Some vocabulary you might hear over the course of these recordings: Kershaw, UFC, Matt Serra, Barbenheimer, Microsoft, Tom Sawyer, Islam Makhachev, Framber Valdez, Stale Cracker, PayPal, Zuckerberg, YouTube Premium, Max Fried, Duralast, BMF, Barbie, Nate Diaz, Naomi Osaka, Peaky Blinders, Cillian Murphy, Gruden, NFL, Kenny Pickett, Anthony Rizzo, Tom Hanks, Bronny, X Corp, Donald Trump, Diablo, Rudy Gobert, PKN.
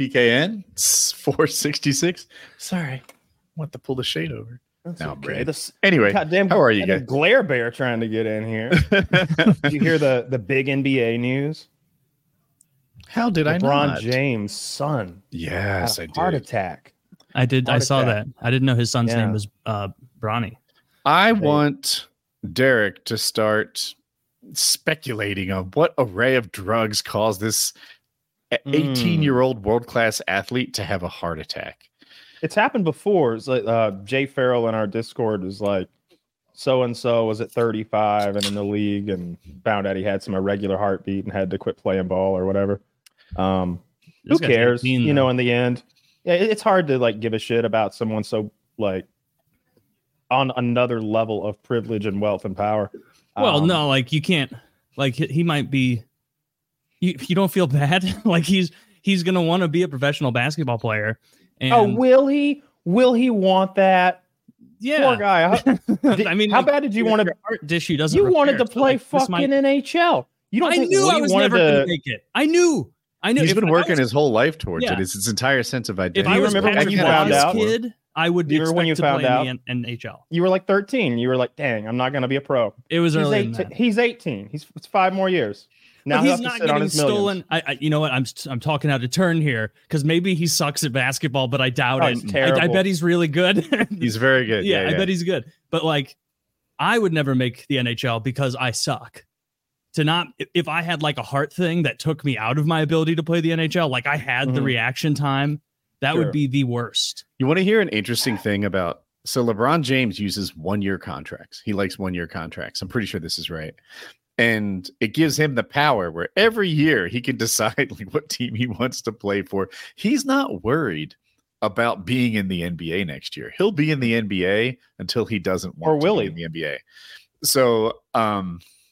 PKN 466. Sorry, I want to pull the shade over. That's no, okay. Anyway, goddamn, how are you guys? Glare bear trying to get in here. Did you hear the big NBA news? How did LeBron I not? LeBron James' son. Yes, I did. Heart attack. I did. Heart I saw attack. That. I didn't know his son's name was Bronny. I want Derek to start speculating on what array of drugs caused this 18-year-old world-class athlete to have a heart attack. It's happened before. It's like Jay Farrell in our Discord is like, so-and-so was at 35 and in the league and found out he had some irregular heartbeat and had to quit playing ball or whatever. Who cares? 18, you know, in the end, yeah, it's hard to like give a shit about someone so like on another level of privilege and wealth and power. Well, no, like you can't, like he might be, you don't feel bad. Like he's going to want to be a professional basketball player. And will he want that? Yeah. Poor guy. I mean, how bad did you want to? Heart issue doesn't. You repair, wanted to play so like, fucking NHL. You don't. I think, knew I was never going to make it. I knew. He's been working his whole life towards it. It's his entire sense of identity. If I remember when you found out, kid, I would expect when you to found play out, in the NHL. You were like 13. You were like, dang, I'm not going to be a pro. It was early. He's 18. It's 5 more years. Now he's not getting stolen. I, you know what? I'm talking out of turn here because maybe he sucks at basketball, but I doubt it. I bet he's really good. He's very good. Yeah, I bet he's good. But like, I would never make the NHL because I suck. To not, if I had like a heart thing that took me out of my ability to play the NHL, like I had the reaction time, that would be the worst. You want to hear an interesting thing about? So LeBron James uses 1-year contracts. He likes 1-year contracts. I'm pretty sure this is right. And it gives him the power where every year he can decide like what team he wants to play for. He's not worried about being in the NBA next year. He'll be in the NBA until he doesn't want to be in the NBA. So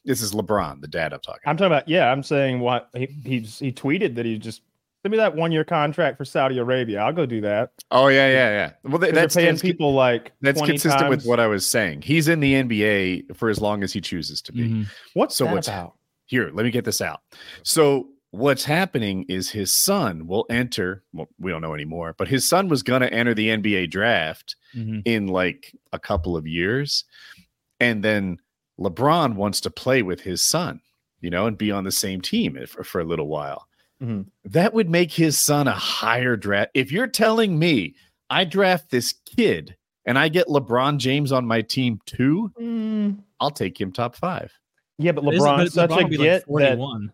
this is LeBron, the dad I'm talking about. I'm talking about, yeah, I'm saying what he tweeted that he just, give me that 1-year contract for Saudi Arabia. I'll go do that. Oh, yeah. Well, that's paying people like that's consistent times with what I was saying. He's in the NBA for as long as he chooses to be. Mm-hmm. What's about? Here, let me get this out. So what's happening is his son will enter. Well, we don't know anymore, but his son was going to enter the NBA draft in like a couple of years. And then LeBron wants to play with his son, you know, and be on the same team for a little while. Mm-hmm. That would make his son a higher draft. If you're telling me I draft this kid and I get LeBron James on my team too, I'll take him top 5. Yeah, but LeBron's such LeBron a get like 41.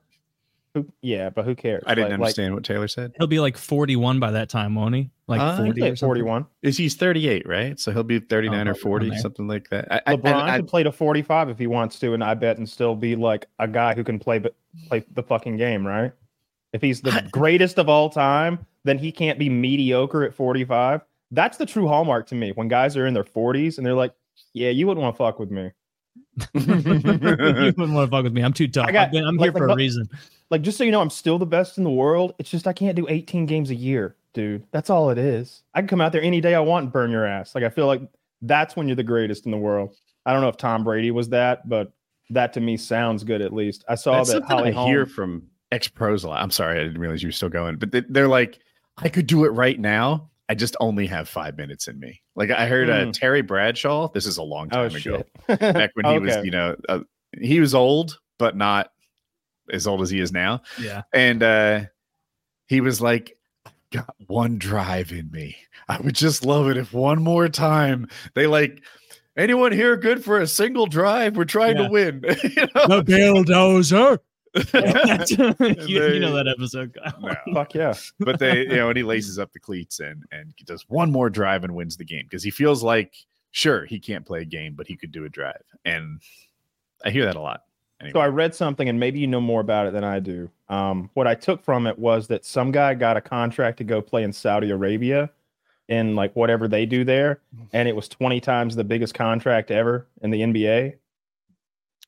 Yeah, but who cares? I didn't understand what Taylor said. He'll be like 41 by that time, won't he? Like 40 or 41. He's 38, right? So he'll be 39 or 40, something like that. LeBron could play to 45 if he wants to, and I bet and still be like a guy who can play the fucking game, right? If he's the greatest of all time, then he can't be mediocre at 45. That's the true hallmark to me. When guys are in their 40s and they're like, yeah, you wouldn't want to fuck with me. You wouldn't want to fuck with me. I'm too tough. I'm here for a reason. Like, just so you know, I'm still the best in the world. It's just I can't do 18 games a year, dude. That's all it is. I can come out there any day I want and burn your ass. Like, I feel like that's when you're the greatest in the world. I don't know if Tom Brady was that, but that to me sounds good at least. I saw that Holly Holm. Hear from ex-pros a lot. I'm sorry, I didn't realize you were still going, but they're like, I could do it right now. I just only have 5 minutes in me. Like I heard Terry Bradshaw. This is a long time ago. Back when he was, you know, he was old, but not as old as he is now. Yeah. And he was like, got one drive in me. I would just love it if one more time they like, anyone here good for a single drive? We're trying to win. You know? The bulldozer. You know that episode. No. Fuck yeah. But they, you know, and he laces up the cleats and does one more drive and wins the game because he feels like, sure, he can't play a game, but he could do a drive. And I hear that a lot. Anyway. So I read something, and maybe you know more about it than I do. What I took from it was that some guy got a contract to go play in Saudi Arabia in like whatever they do there. And it was 20 times the biggest contract ever in the NBA.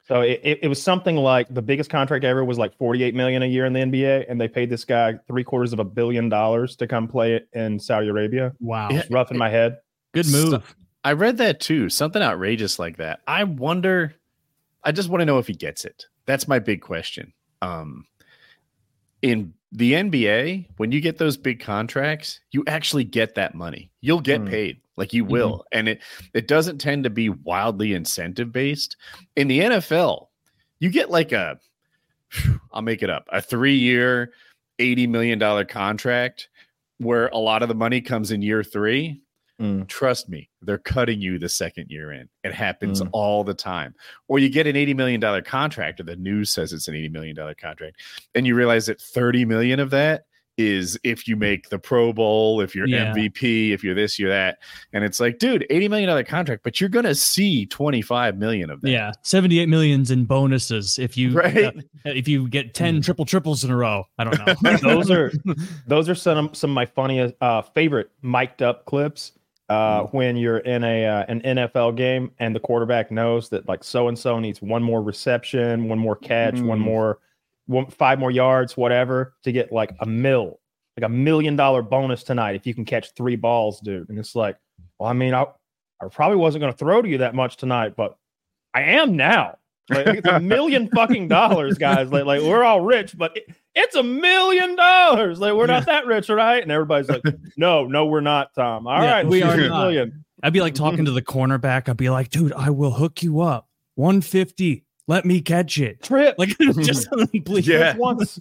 So it was something like the biggest contract ever was like $48 million a year in the NBA, and they paid this guy $750 million to come play it in Saudi Arabia. Wow, it's rough in my head. Good move. I read that too. Something outrageous like that. I wonder. I just want to know if he gets it. That's my big question. In The NBA, when you get those big contracts, you actually get that money. You'll get paid, like you will. Mm-hmm. And it doesn't tend to be wildly incentive based. In the NFL, you get like a, I'll make it up, a 3-year, $80 million contract where a lot of the money comes in year three. Mm. Trust me, they're cutting you the second year in. It happens all the time. Or you get an $80 million contract, or the news says it's an $80 million contract, and you realize that $30 million of that is if you make the Pro Bowl, if you're MVP, if you're this, you're that. And it's like, dude, $80 million contract, but you're going to see $25 million of that. Yeah, $78 million in bonuses if you get 10 triple-triples in a row. I don't know. Those are some of my funniest, favorite mic'd up clips. When you're in an NFL game and the quarterback knows that like so-and-so needs one more reception, one more catch, five more yards, whatever, to get like $1 million bonus tonight if you can catch 3 balls, dude. And it's like, well, I mean, I probably wasn't going to throw to you that much tonight, but I am now. Like, it's $1 million fucking dollars, guys. Like we're all rich, but it's $1 million. Like, we're not that rich, right? And everybody's like, no, we're not, Tom. All right, we are $1 million. I'd be like talking to the cornerback. I'd be like, dude, I will hook you up. 150. Let me catch it. Trip. Like, just please. Yeah. Once.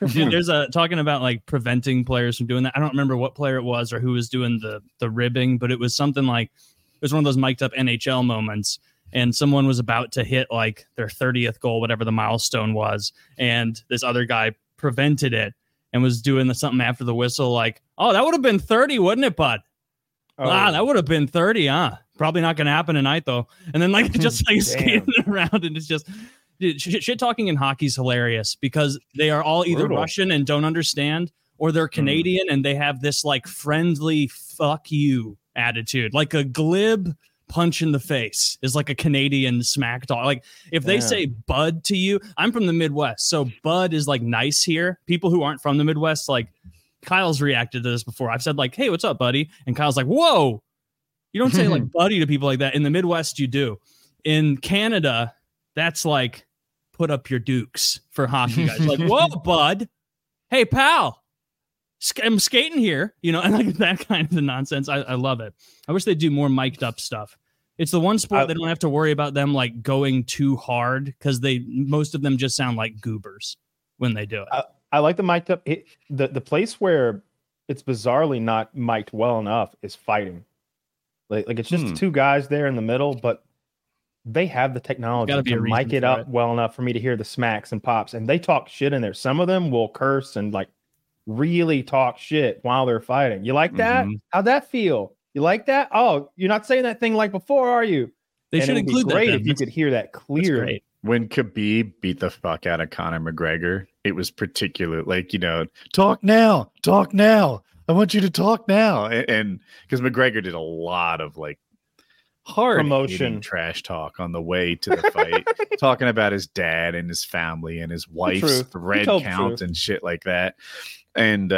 Dude, there's talking about like preventing players from doing that. I don't remember what player it was or who was doing the ribbing, but it was something like, it was one of those mic'd up NHL moments. And someone was about to hit like their 30th goal, whatever the milestone was. And this other guy prevented it and was doing something after the whistle. Like, oh, that would have been 30, wouldn't it, bud? That would have been 30, huh? Probably not going to happen tonight, though. And then like just like skating around, and it's just, dude, shit talking in hockey is hilarious because they are all either Russian and don't understand, or they're Canadian and they have this like friendly fuck you attitude, like a glib punch in the face is like a Canadian smack talk. Like if they say bud to you, I'm from the Midwest, so bud is like nice here. People who aren't from the Midwest, like Kyle's reacted to this before. I've said like, hey, what's up, buddy? And Kyle's like, whoa, you don't say like buddy to people like that. In the Midwest, you do. In Canada, that's like put up your dukes for hockey guys. Like, whoa, bud. Hey, pal. I'm skating here, you know, and like that kind of nonsense. I love it. I wish they'd do more mic'd up stuff. It's the one sport they don't have to worry about them like going too hard, because most of them just sound like goobers when they do it. I like the mic'd up. The place where it's bizarrely not mic'd well enough is fighting. Like it's just two guys there in the middle, but they have the technology to mic it up well enough for me to hear the smacks and pops. And they talk shit in there. Some of them will curse and like really talk shit while they're fighting. You like that? How'd that feel? You like that? Oh, you're not saying that thing like before, are you? They should include that. Great if you could hear that clearly. When Khabib beat the fuck out of Connor McGregor, it was particular. Like, you know, talk now. I want you to talk now. And because McGregor did a lot of like hard promotion trash talk on the way to the fight, talking about his dad and his family and his wife's thread count and shit like that. And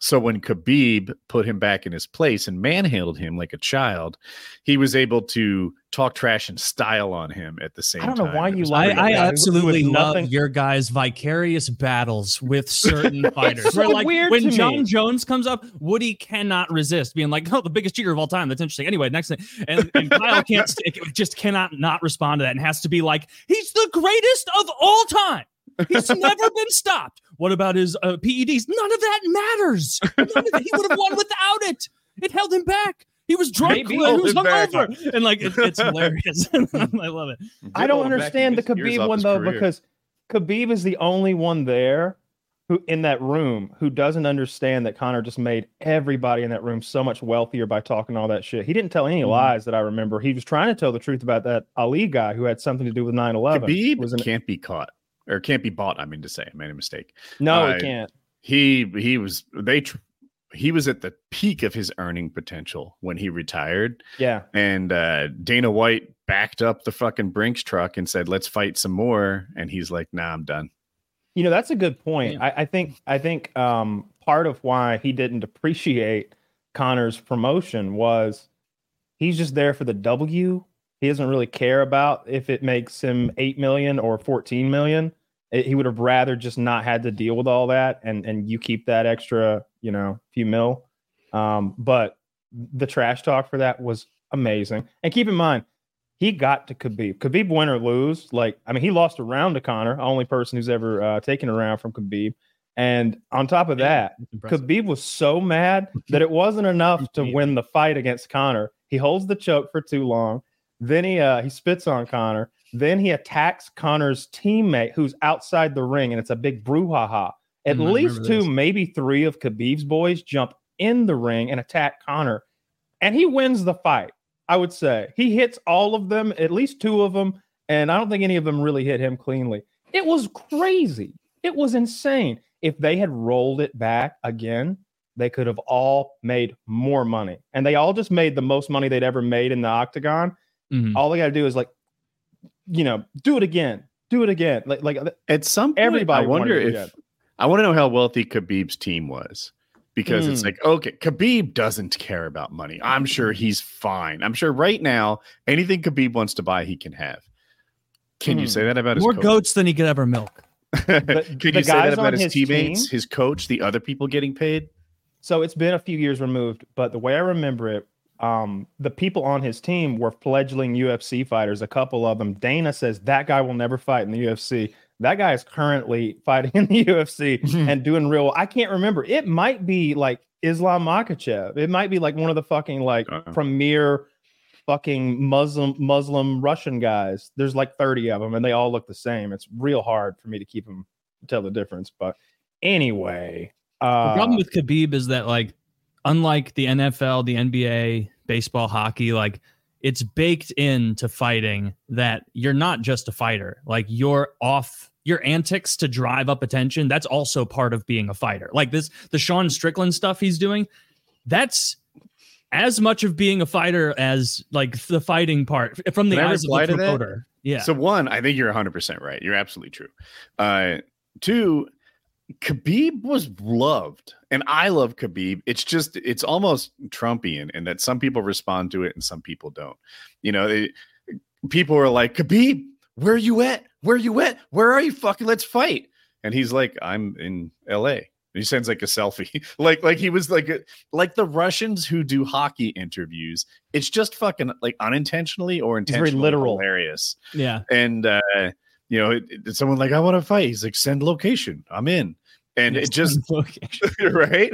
so when Khabib put him back in his place and manhandled him like a child, he was able to talk trash and style on him at the same time. I don't know why you like. I absolutely love your guys' vicarious battles with certain fighters. So like weird when John Jones comes up, Woody cannot resist being like, "Oh, the biggest cheater of all time." That's interesting. Anyway, next thing, and Kyle cannot not respond to that, and has to be like, "He's the greatest of all time. He's never been stopped. What about his PEDs? None of that matters. He would have won without it. It held him back." He was drunk. He was hungover, and like it's hilarious. I love it. I don't understand the Khabib one though, because Khabib is the only one there who in that room who doesn't understand that Connor just made everybody in that room so much wealthier by talking all that shit. He didn't tell any lies that I remember. He was trying to tell the truth about that Ali guy who had something to do with 9/11. Khabib can't be caught or can't be bought. I mean to say, I made a mistake. No, he can't. He was at the peak of his earning potential when he retired. Yeah. And Dana White backed up the fucking Brinks truck and said, let's fight some more. And he's like, nah, I'm done. You know, that's a good point. Yeah. I think part of why he didn't appreciate Connor's promotion was he's just there for the W. He doesn't really care about if it makes him $8 million or $14 million. He would have rather just not had to deal with all that, and you keep that extra, you know, few mil. But the trash talk for that was amazing. And keep in mind, he got to Khabib. Khabib win or lose, like, I mean, he lost a round to Connor, only person who's ever taken a round from Khabib. And on top of that, Khabib was so mad that it wasn't enough to win the fight against Connor. He holds the choke for too long. Then he spits on Connor. Then he attacks Connor's teammate who's outside the ring, and it's a big brouhaha. At least two, maybe three of Khabib's boys jump in the ring and attack Connor, and he wins the fight. I would say he hits all of them, at least two of them, and I don't think any of them really hit him cleanly. It was crazy. It was insane. If they had rolled it back again, they could have all made more money, and they all just made the most money they'd ever made in the octagon. Mm-hmm. All they got to do is, like, you know, do it again. Like at some point, everybody. I want to know how wealthy Khabib's team was, because it's like, okay, Khabib doesn't care about money. I'm sure he's fine. I'm sure right now, anything Khabib wants to buy, he can have. Can you say that about his coach? More goats than he could ever milk. Can you say that about his teammates, his coach, the other people getting paid? So it's been a few years removed, but the way I remember it, the people on his team were fledgling UFC fighters, a couple of them. Dana says that guy will never fight in the UFC. That guy is currently fighting in the UFC and doing real. I can't remember. It might be like Islam Makhachev. It might be like one of the fucking premier fucking Muslim Russian guys. There's like 30 of them, and they all look the same. It's real hard for me to keep them tell the difference. But anyway, the problem with Khabib is that, like, unlike the NFL, the NBA, baseball, hockey, like, it's baked into fighting that you're not just a fighter. Like, your antics to drive up attention, that's also part of being a fighter. Like this, the Sean Strickland stuff he's doing, that's as much of being a fighter as, like, the fighting part from the eyes of the promoter. Yeah. So one, I think you're 100% right. You're absolutely true. Two, Khabib was loved, and I love Khabib. It's almost Trumpian in that some people respond to it and some people don't. You know, people are like, Khabib, where are you at? Where are you? Fucking let's fight. And he's like, I'm in L.A. He sends like a selfie, like he was like the Russians who do hockey interviews. It's just fucking like unintentionally or intentionally very literal, hilarious. Yeah, and you know, it's someone like, I want to fight. He's like, send location. I'm in. And it just, right?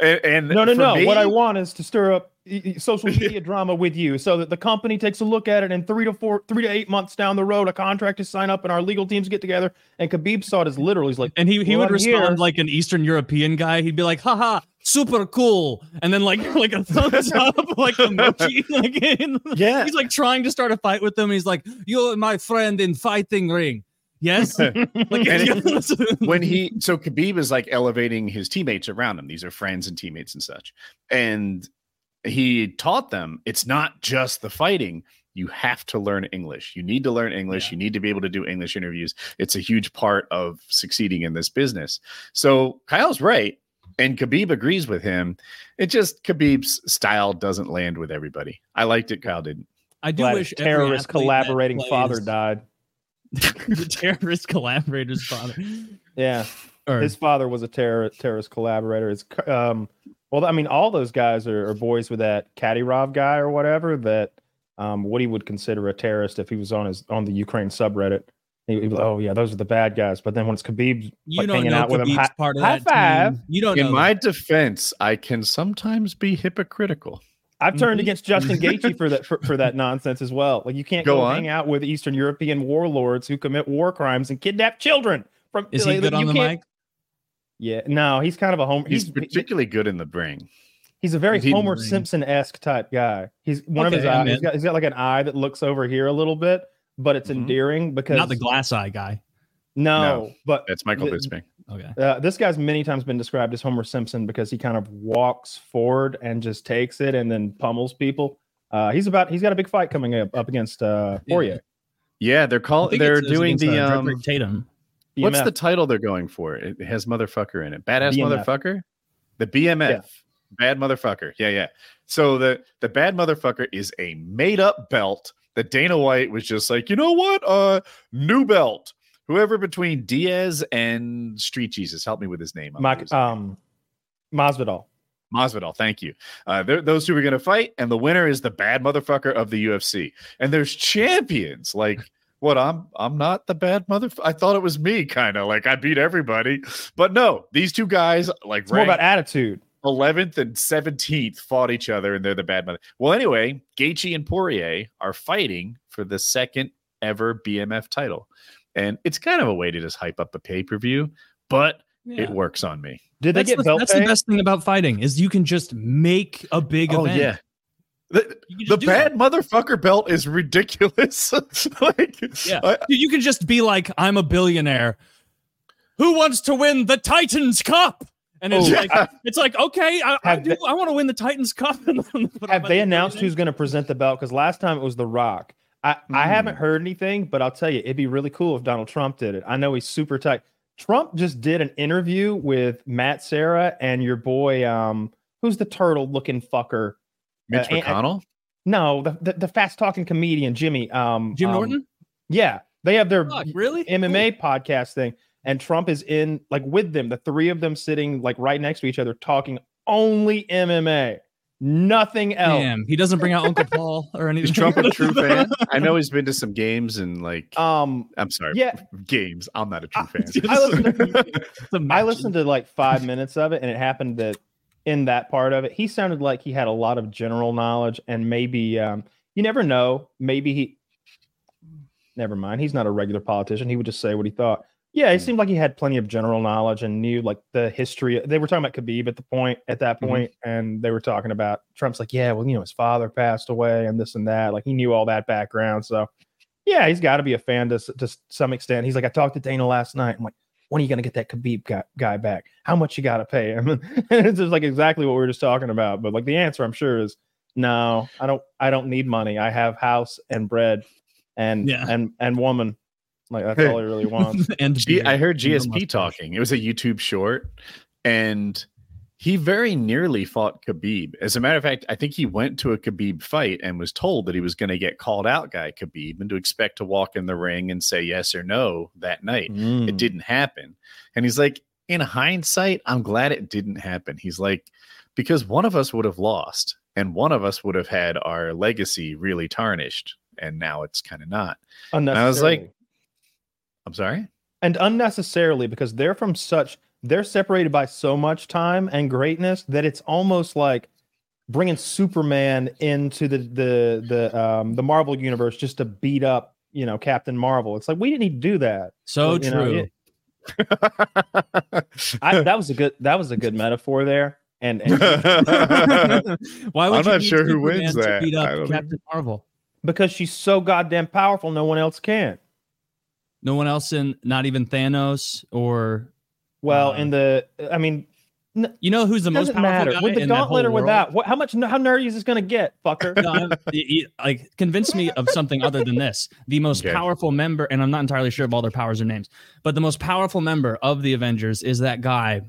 And no. What I want is to stir up social media drama with you so that the company takes a look at it, and 3 to 8 months down the road, a contract is signed up and our legal teams get together. And Khabib saw it as literally, he's like, and he would respond here like an Eastern European guy. He'd be like, haha, super cool. And then like a thumbs up, like emoji. Yeah. He's like trying to start a fight with them. He's like, you're my friend in fighting ring. Yes. So Khabib is like elevating his teammates around him. These are friends and teammates and such. And he taught them it's not just the fighting. You have to learn English. You need to learn English. Yeah. You need to be able to do English interviews. It's a huge part of succeeding in this business. So Kyle's right, and Khabib agrees with him. It just Khabib's style doesn't land with everybody. I liked it. Kyle didn't. I do wish terrorist collaborating father died. The terrorist collaborator's father. Yeah. His father was a terrorist collaborator. It's all those guys are boys with that Kadyrov guy or whatever that Woody would consider a terrorist if he was on the Ukraine subreddit. He'd be like, oh yeah, those are the bad guys. But then when it's Khabib, like, hanging out with him, high five. Team. You don't. In my defense, I can sometimes be hypocritical. I've turned against Justin Gaethje for that nonsense as well. Like, you can't go hang out with Eastern European warlords who commit war crimes and kidnap children. Is he good on the mic? Yeah, no, he's kind of a Homer. He's particularly good in the ring. He's a very Homer Simpson-esque type guy. He's one of his eyes. He's got like an eye that looks over here a little bit, but it's endearing because not the glass eye guy. No, but that's Michael Bisping. Okay. This guy's many times been described as Homer Simpson because he kind of walks forward and just takes it and then pummels people. He's got a big fight coming up against Poirier. Yeah, they're doing Tatum. BMF. What's the title they're going for? It has motherfucker in it. Badass BMF. Motherfucker? The BMF. Yeah. Bad motherfucker. Yeah. So the bad motherfucker is a made up belt that Dana White was just like, you know what? New belt. Whoever between Diaz and Street Jesus, help me with his name. Masvidal. Masvidal, thank you. Those two are going to fight, and the winner is the bad motherfucker of the UFC. And there's champions. Like, what, I'm not the bad motherfucker? I thought it was me, kind of. Like, I beat everybody. But no, these two guys, like, it's more about attitude. 11th and 17th fought each other, and they're the bad mother. Well, anyway, Gaethje and Poirier are fighting for the second ever BMF title. And it's kind of a way to just hype up a pay-per-view, but it works on me. Did they get belt pay? That's the best thing about fighting is you can just make a big event. Yeah. The bad motherfucker belt is ridiculous. You can just be like, I'm a billionaire. Who wants to win the Titans Cup? And it's okay, I want to win the Titans Cup. Have they announced who's going to present the belt? Because last time it was The Rock. I haven't heard anything, but I'll tell you, it'd be really cool if Donald Trump did it. I know he's super tight. Trump just did an interview with Matt Serra and your boy, who's the turtle-looking fucker? Mitch McConnell? No, the fast-talking comedian, Jimmy. Jim Norton? Yeah, they have their MMA podcast thing, and Trump is in, like, with them, the three of them sitting, like, right next to each other, talking only MMA. Nothing else. Damn, he doesn't bring out Uncle Paul or anything. Is Trump a true fan? I know he's been to some games and like. I'm sorry. Yeah, games. I'm not a true fan. I listened to like 5 minutes of it, and it happened that in that part of it, he sounded like he had a lot of general knowledge, and maybe you never know. Maybe he. Never mind. He's not a regular politician. He would just say what he thought. Yeah, it seemed like he had plenty of general knowledge and knew like the history. They were talking about Khabib at that point, and they were talking about Trump's like, yeah, well, you know, his father passed away and this and that. Like he knew all that background. So, yeah, he's got to be a fan to some extent. He's like, I talked to Dana last night. I'm like, when are you going to get that Khabib guy back? How much you got to pay him? And it's just like exactly what we were just talking about. But like the answer, I'm sure, is no. I don't need money. I have house and bread and woman. Like that's all I really want. And I heard GSP talking. It was a YouTube short, and he very nearly fought Khabib. As a matter of fact, I think he went to a Khabib fight and was told that he was going to get called out guy Khabib and to expect to walk in the ring and say yes or no that night. It didn't happen. And he's like, in hindsight, I'm glad it didn't happen. He's like, because one of us would have lost and one of us would have had our legacy really tarnished. And now it's kind of not. And I was like, I'm sorry? And unnecessarily, because they're separated by so much time and greatness that it's almost like bringing Superman into the Marvel universe just to beat up, you know, Captain Marvel. It's like, we didn't need to do that. So but, true. Know, that was a good metaphor there. And why would I'm you not sure who wins that to beat up Captain Marvel? Because she's so goddamn powerful, no one else can. No one else in, not even Thanos or. Well, you know who's the most powerful guy with the gauntlet or without? How nerdy is this going to get, fucker? Convince me of something other than this. The most powerful member, and I'm not entirely sure of all their powers or names, but the most powerful member of the Avengers is that guy,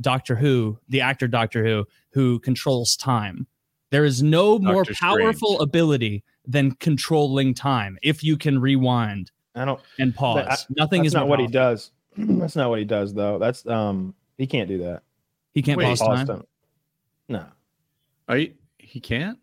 Doctor Who, the actor Doctor who controls time. There is no more powerful ability than controlling time if you can rewind. Pause. Nothing is not what he does. That's not what he does, though. That's he can't do that. He can't pause time. No, he can't.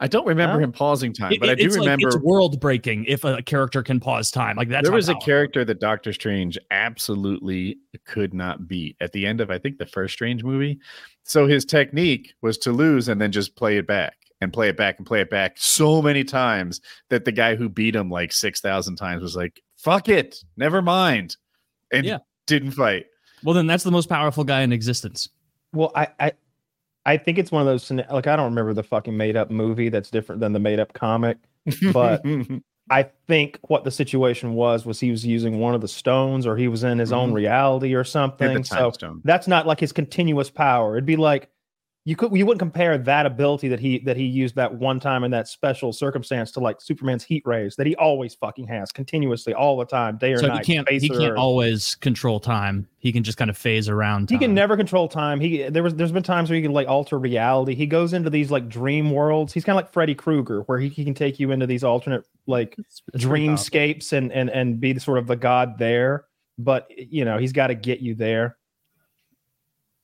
I don't remember him pausing time, but I do remember it's world breaking if a character can pause time. Like that. There was a character that Doctor Strange absolutely could not beat at the end of I think the first Strange movie. So his technique was to lose and then just play it back. And play it back and play it back so many times that the guy who beat him like 6,000 times was like, fuck it, never mind. And didn't fight. Well, then that's the most powerful guy in existence. Well, I think it's one of those, like, I don't remember the fucking made up movie that's different than the made up comic. But I think what the situation was he was using one of the stones or he was in his own reality or something. So stone. That's not like his continuous power. It'd be like, you wouldn't compare that ability that he used that one time in that special circumstance to like Superman's heat rays that he always fucking has continuously all the time, day or night. He can't always control time. He can just kind of phase around time. He can never control time. There's been times where he can like alter reality. He goes into these like dream worlds. He's kind of like Freddy Krueger, where he can take you into these alternate like dreamscapes and be sort of the god there. But you know, he's got to get you there.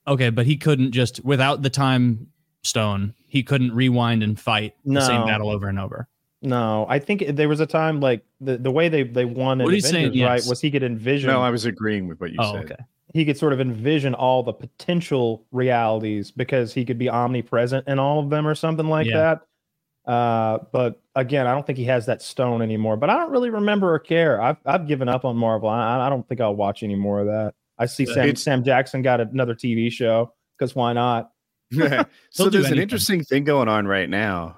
Okay, but he couldn't just, without the time stone, he couldn't rewind and fight the same battle over and over. No, I think there was a time like the way they won in Avengers, yes. Right, was he could envision. No, I was agreeing with what you said. Okay. He could sort of envision all the potential realities because he could be omnipresent in all of them or something like that. But again, I don't think he has that stone anymore. But I don't really remember or care. I've given up on Marvel. I don't think I'll watch any more of that. I see Sam Jackson got another TV show because why not? So there's an interesting thing going on right now.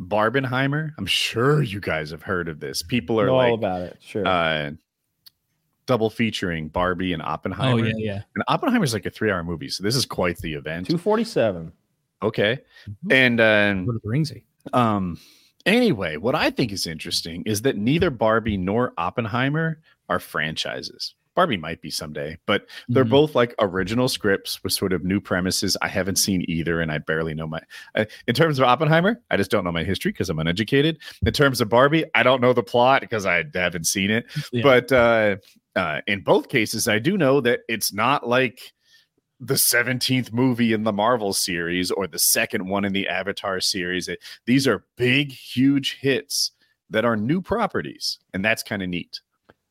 Barbenheimer. I'm sure you guys have heard of this. People are all about it. Sure. Double featuring Barbie and Oppenheimer. Oh, yeah. And Oppenheimer's like a 3-hour movie. So this is quite the event. 247. Okay. And anyway, what I think is interesting is that neither Barbie nor Oppenheimer are franchises. Barbie might be someday, but they're both like original scripts with sort of new premises. I haven't seen either, and I barely know in terms of Oppenheimer, I just don't know my history because I'm uneducated. In terms of Barbie, I don't know the plot because I haven't seen it. Yeah. But in both cases, I do know that it's not like the 17th movie in the Marvel series or the second one in the Avatar series. These are big, huge hits that are new properties, and that's kind of neat.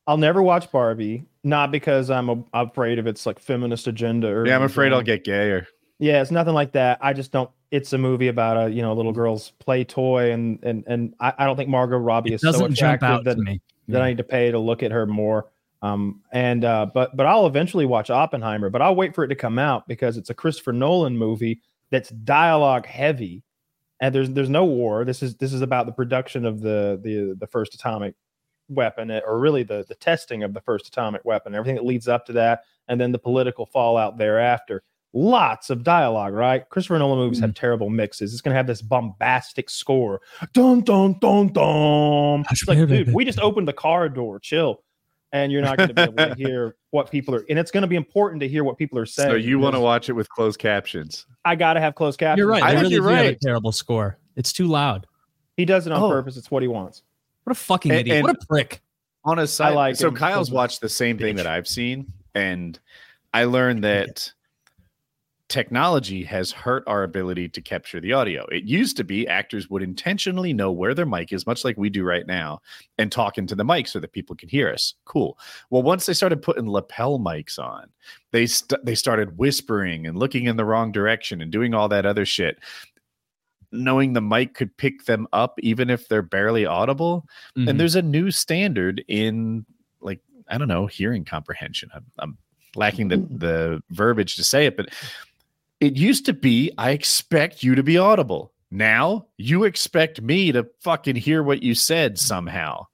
I'll never watch Barbie, not because I'm afraid of its like feminist agenda or I'm afraid I'll get gay or it's nothing like that. I just don't. It's a movie about a little girl's play toy, and I don't think Margot Robbie is so attractive that I need to pay to look at her more. But I'll eventually watch Oppenheimer, but I'll wait for it to come out because it's a Christopher Nolan movie that's dialogue heavy, and there's no war. This is about the production of the first atomic weapon, or really the testing of the first atomic weapon, everything that leads up to that, and then the political fallout thereafter. Lots of dialogue, right? Christopher Nolan movies have terrible mixes. It's going to have this bombastic score. Dun, dun, dun, dun. It's like, dude, we just opened the car door. Chill. And you're not going to be able to hear what people are... And it's going to be important to hear what people are saying. So you want to watch it with closed captions. I got to have closed captions. You're right. I think you're right. Have a terrible score. It's too loud. He does it on purpose. It's what he wants. What a fucking idiot. What a prick. On a side, so Kyle's watched the same thing that I've seen, and I learned that technology has hurt our ability to capture the audio. It used to be actors would intentionally know where their mic is, much like we do right now, and talk into the mic so that people could hear us. Cool. Well, once they started putting lapel mics on, they started whispering and looking in the wrong direction and doing all that other shit. Knowing the mic could pick them up even if they're barely audible. Mm-hmm. And there's a new standard in, like, I don't know, hearing comprehension. I'm lacking the verbiage to say it, but it used to be, I expect you to be audible. Now you expect me to fucking hear what you said somehow.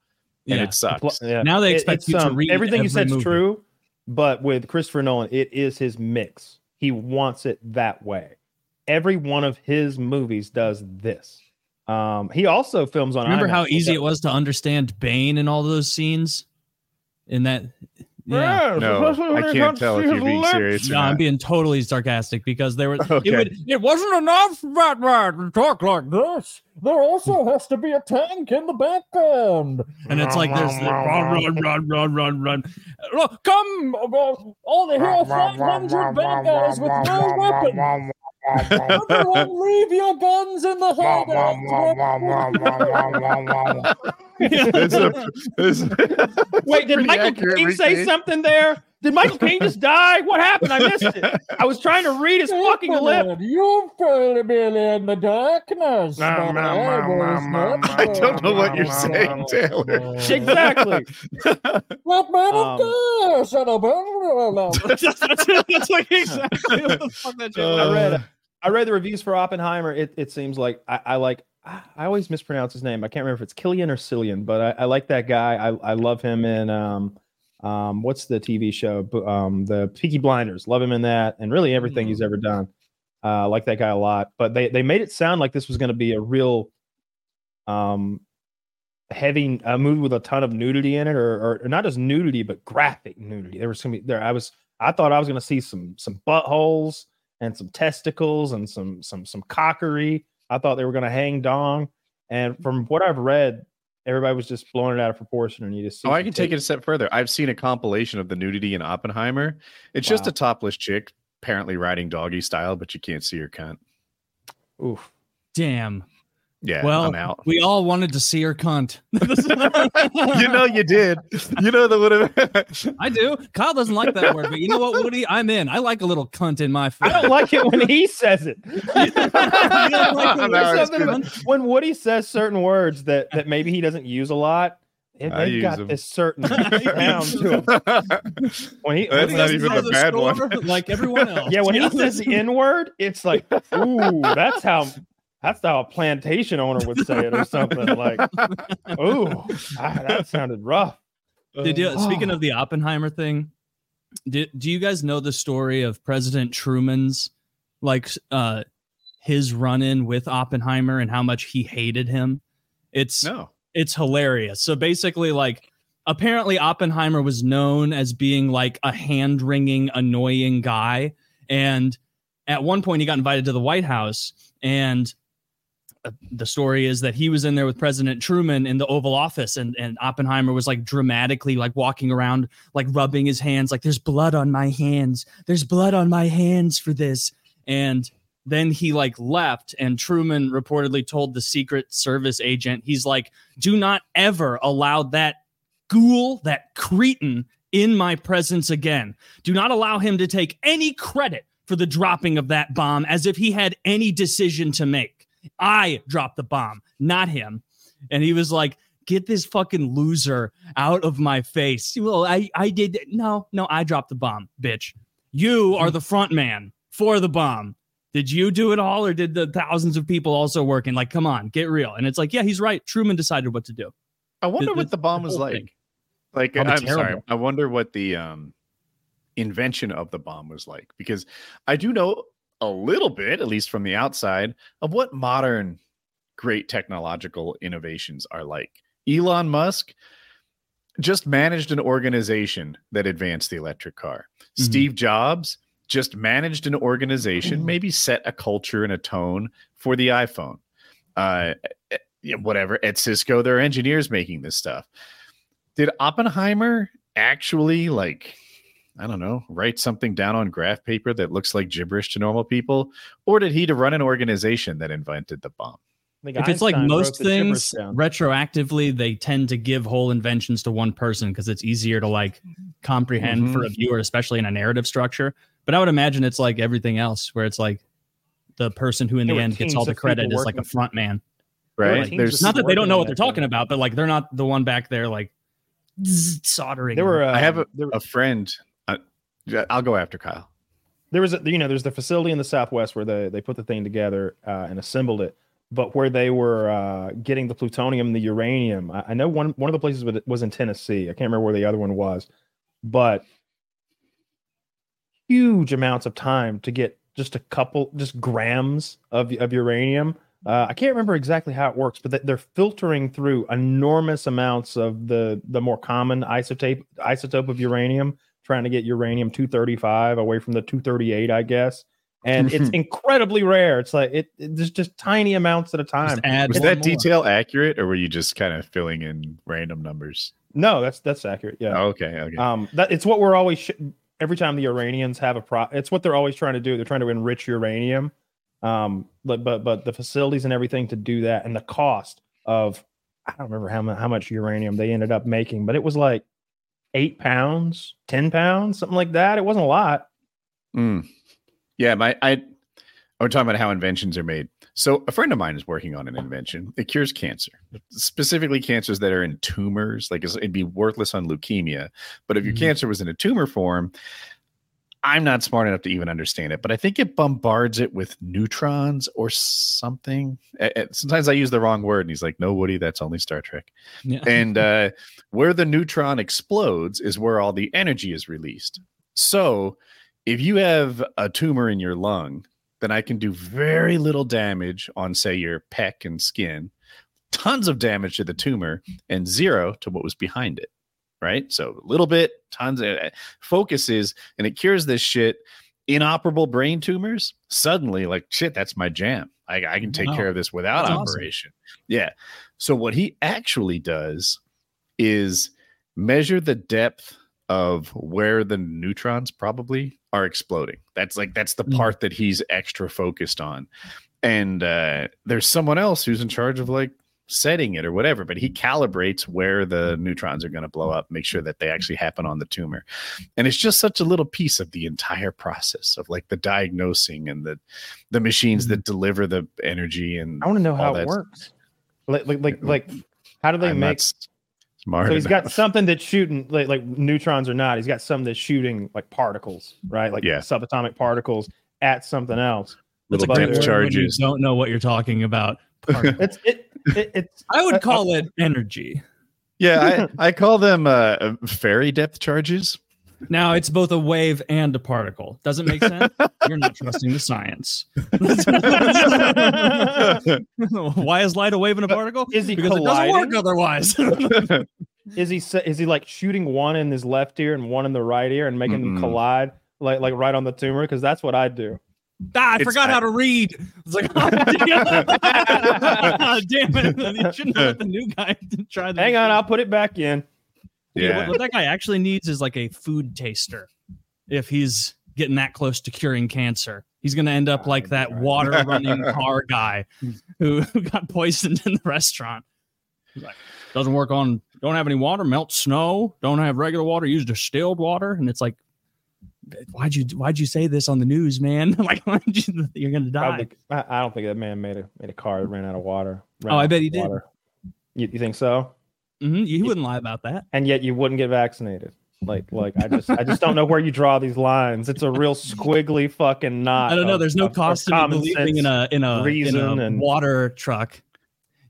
And it sucks. Now they expect you to read everything you said is true, but with Christopher Nolan, it is his mix. He wants it that way. Every one of his movies does this. He also films on. Remember how easy it was to understand Bane in all those scenes? In that, no, I can't tell if you're being serious. No, I'm being totally sarcastic because there was. Okay. It wasn't enough, Batman, to talk like this. There also has to be a tank in the background, and it's like there's the run. Look, come! All the here 500 bad guys with no weapons. Everyone, leave your guns in the hideout. Wait, did Michael Caine say something there? Did Michael Caine just die? What happened? I missed it. I was trying to read his fucking lip. You've been in the darkness. I don't know what you're saying, Taylor. Exactly. What that's like exactly what the fuck that joke. I read the reviews for Oppenheimer. It seems like I always mispronounce his name. I can't remember if it's Killian or Cillian, but I like that guy. I love him in what's the TV show? The Peaky Blinders. Love him in that, and really everything he's ever done. I like that guy a lot. But they made it sound like this was going to be a real heavy movie with a ton of nudity in it, or not just nudity, but graphic nudity. There was going to be there. I thought I was going to see some buttholes and some testicles and some cockery. I thought they were going to hang dong. And from what I've read, everybody was just blowing it out of proportion, and you just. Oh, I can take it a step further. I've seen a compilation of the nudity in Oppenheimer. It's just a topless chick, apparently riding doggy style, but you can't see her cunt. Oof, damn. Yeah, well, I'm out. We all wanted to see her cunt. You know, you did. You know the little. I do. Kyle doesn't like that word, but you know what, Woody? I'm in. I like a little cunt in my face. I don't like it when he says it. When Woody says certain words that maybe he doesn't use a lot, they've got them. This certain sound to him. That's not even a bad one. Like everyone else. Yeah, when he says the N-word, it's like, ooh, that's how a plantation owner would say it or something. Like, ooh, that sounded rough. Speaking of the Oppenheimer thing, do you guys know the story of President Truman's, like, his run-in with Oppenheimer and how much he hated him? It's hilarious. So basically, like, apparently Oppenheimer was known as being like a hand-wringing, annoying guy. And at one point he got invited to the White House, and the story is that he was in there with President Truman in the Oval Office, and Oppenheimer was like dramatically like walking around, like rubbing his hands, like, there's blood on my hands. There's blood on my hands for this. And then he like left, and Truman reportedly told the Secret Service agent, he's like, do not ever allow that ghoul, that cretin in my presence again. Do not allow him to take any credit for the dropping of that bomb, as if he had any decision to make. I dropped the bomb, not him. And he was like, get this fucking loser out of my face. Well, I did. No, I dropped the bomb, bitch. You are the front man for the bomb. Did you do it all, or did the thousands of people also working? Like, come on, get real. And it's like, yeah, he's right. Truman decided what to do. I wonder what the bomb was like. Like, I'm sorry. I wonder what the invention of the bomb was like, because I do know a little bit, at least from the outside, of what modern great technological innovations are like. Elon Musk just managed an organization that advanced the electric car. Mm-hmm. Steve Jobs just managed an organization, maybe set a culture and a tone for the iPhone. Whatever. At Cisco, there are engineers making this stuff. Did Oppenheimer actually, like, I don't know, write something down on graph paper that looks like gibberish to normal people? Or did he run an organization that invented the bomb? If Einstein, it's like most things, retroactively, they tend to give whole inventions to one person because it's easier to like comprehend for a viewer, especially in a narrative structure. But I would imagine it's like everything else, where it's like the person who in the end gets all the credit is like a front man. Right. Like, there's not that they don't know what they're talking about, but like, they're not the one back there like soldering. I have a friend. I'll go after Kyle. There was there's the facility in the Southwest where they put the thing together and assembled it, but where they were getting the plutonium and the uranium. I know one of the places was in Tennessee. I can't remember where the other one was, but huge amounts of time to get just a couple, just grams of uranium. I can't remember exactly how it works, but they're filtering through enormous amounts of the more common isotope of uranium, trying to get uranium 235 away from the 238, I guess. And it's incredibly rare. It's like there's just tiny amounts at a time. Was that detail accurate, or were you just kind of filling in random numbers? No, that's accurate. Yeah. Oh, okay. It's what we're always every time the Iranians have a it's what they're always trying to do. They're trying to enrich uranium. But the facilities and everything to do that, and the cost of, I don't remember how much uranium they ended up making, but it was like 8 pounds, 10 pounds, something like that. It wasn't a lot. Yeah, we're talking about how inventions are made. So a friend of mine is working on an invention. It cures cancer, specifically cancers that are in tumors. Like, it'd be worthless on leukemia. But if your cancer was in a tumor form, I'm not smart enough to even understand it, but I think it bombards it with neutrons or something. Sometimes I use the wrong word, and he's like, no, Woody, that's only Star Trek. Yeah. And where the neutron explodes is where all the energy is released. So if you have a tumor in your lung then I can do very little damage on, say, your pec and skin, tons of damage to the tumor, and zero to what was behind it, right? So a little bit, tons of focuses, and it cures this shit. Inoperable brain tumors, suddenly, like, shit, that's my jam. I can take care of this without operation. Awesome. Yeah. So what he actually does is measure the depth of where the neutrons probably are exploding. That's the part that he's extra focused on. And there's someone else who's in charge of like setting it or whatever, but he calibrates where the neutrons are going to blow up, make sure that they actually happen on the tumor. And it's just such a little piece of the entire process of like the diagnosing and the machines that deliver the energy. And I want to know how it works. Like how do they make smart? So he's got something that's shooting like neutrons or not. He's got something that's shooting like particles, right? Like subatomic particles at something else. Little dense charges. You don't know what you're talking about. It's I would call it energy. Yeah, I call them fairy depth charges. Now it's both a wave and a particle. Doesn't make sense. You're not trusting the science. Why is light a wave and a particle? Is he because colliding? It doesn't work otherwise. Is he like shooting one in his left ear and one in the right ear and making them collide like right on the tumor? Because that's what I do. I forgot how to read. It's like, oh, damn it! You shouldn't let the new guy try that. Hang on, I'll put it back in. Yeah, what that guy actually needs is like a food taster. If he's getting that close to curing cancer, he's going to end up like that water running car guy who got poisoned in the restaurant. Like, doesn't work on. Don't have any water. Melt snow. Don't have regular water. Use distilled water. And it's like, Why'd you say this on the news, man? Like, you're gonna die. I don't think that man made a car that ran out of water. Oh, I bet he did. You think so? Mm-hmm. He wouldn't lie about that. And yet, you wouldn't get vaccinated. Like I just don't know where you draw these lines. It's a real squiggly fucking knot. I don't know. There's no cost to believing in a water truck.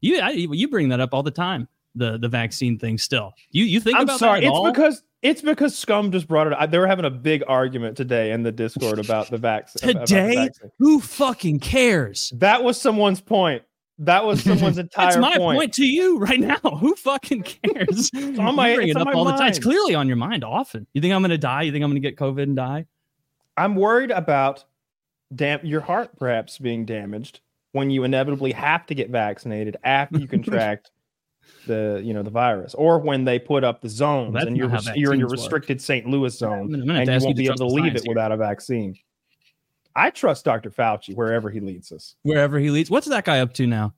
You bring that up all the time. The vaccine thing still. You think I'm about sorry. That at it's all? Because. It's because Scum just brought it up. They were having a big argument today in the Discord about the vaccine. Today? Who fucking cares? That was someone's point. That was someone's entire point. It's my point to you right now. Who fucking cares? You bring it up all the time. It's clearly on your mind often. You think I'm going to die? You think I'm going to get COVID and die? I'm worried about your heart perhaps being damaged when you inevitably have to get vaccinated after you contract the virus, or when they put up the zones and you're in your restricted St. Louis zone and you won't be able to leave it without a vaccine. I trust Dr. Fauci wherever he leads us. What's that guy up to now?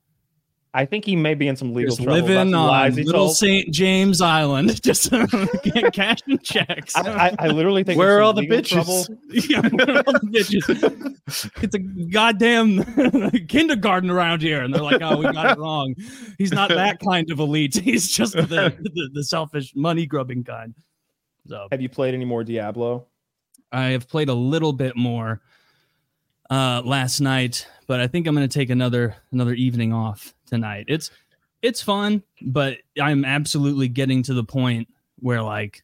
I think he may be in some legal trouble. Living on Little St. James Island, just cashing checks. I literally think where are all the bitches? Yeah, where are all the bitches? It's a goddamn kindergarten around here, and they're like, "Oh, we got it wrong." He's not that kind of elite. He's just the selfish, money grubbing kind. So, have you played any more Diablo? I have played a little bit more last night, but I think I'm going to take another evening off tonight. It's fun, but I'm absolutely getting to the point where like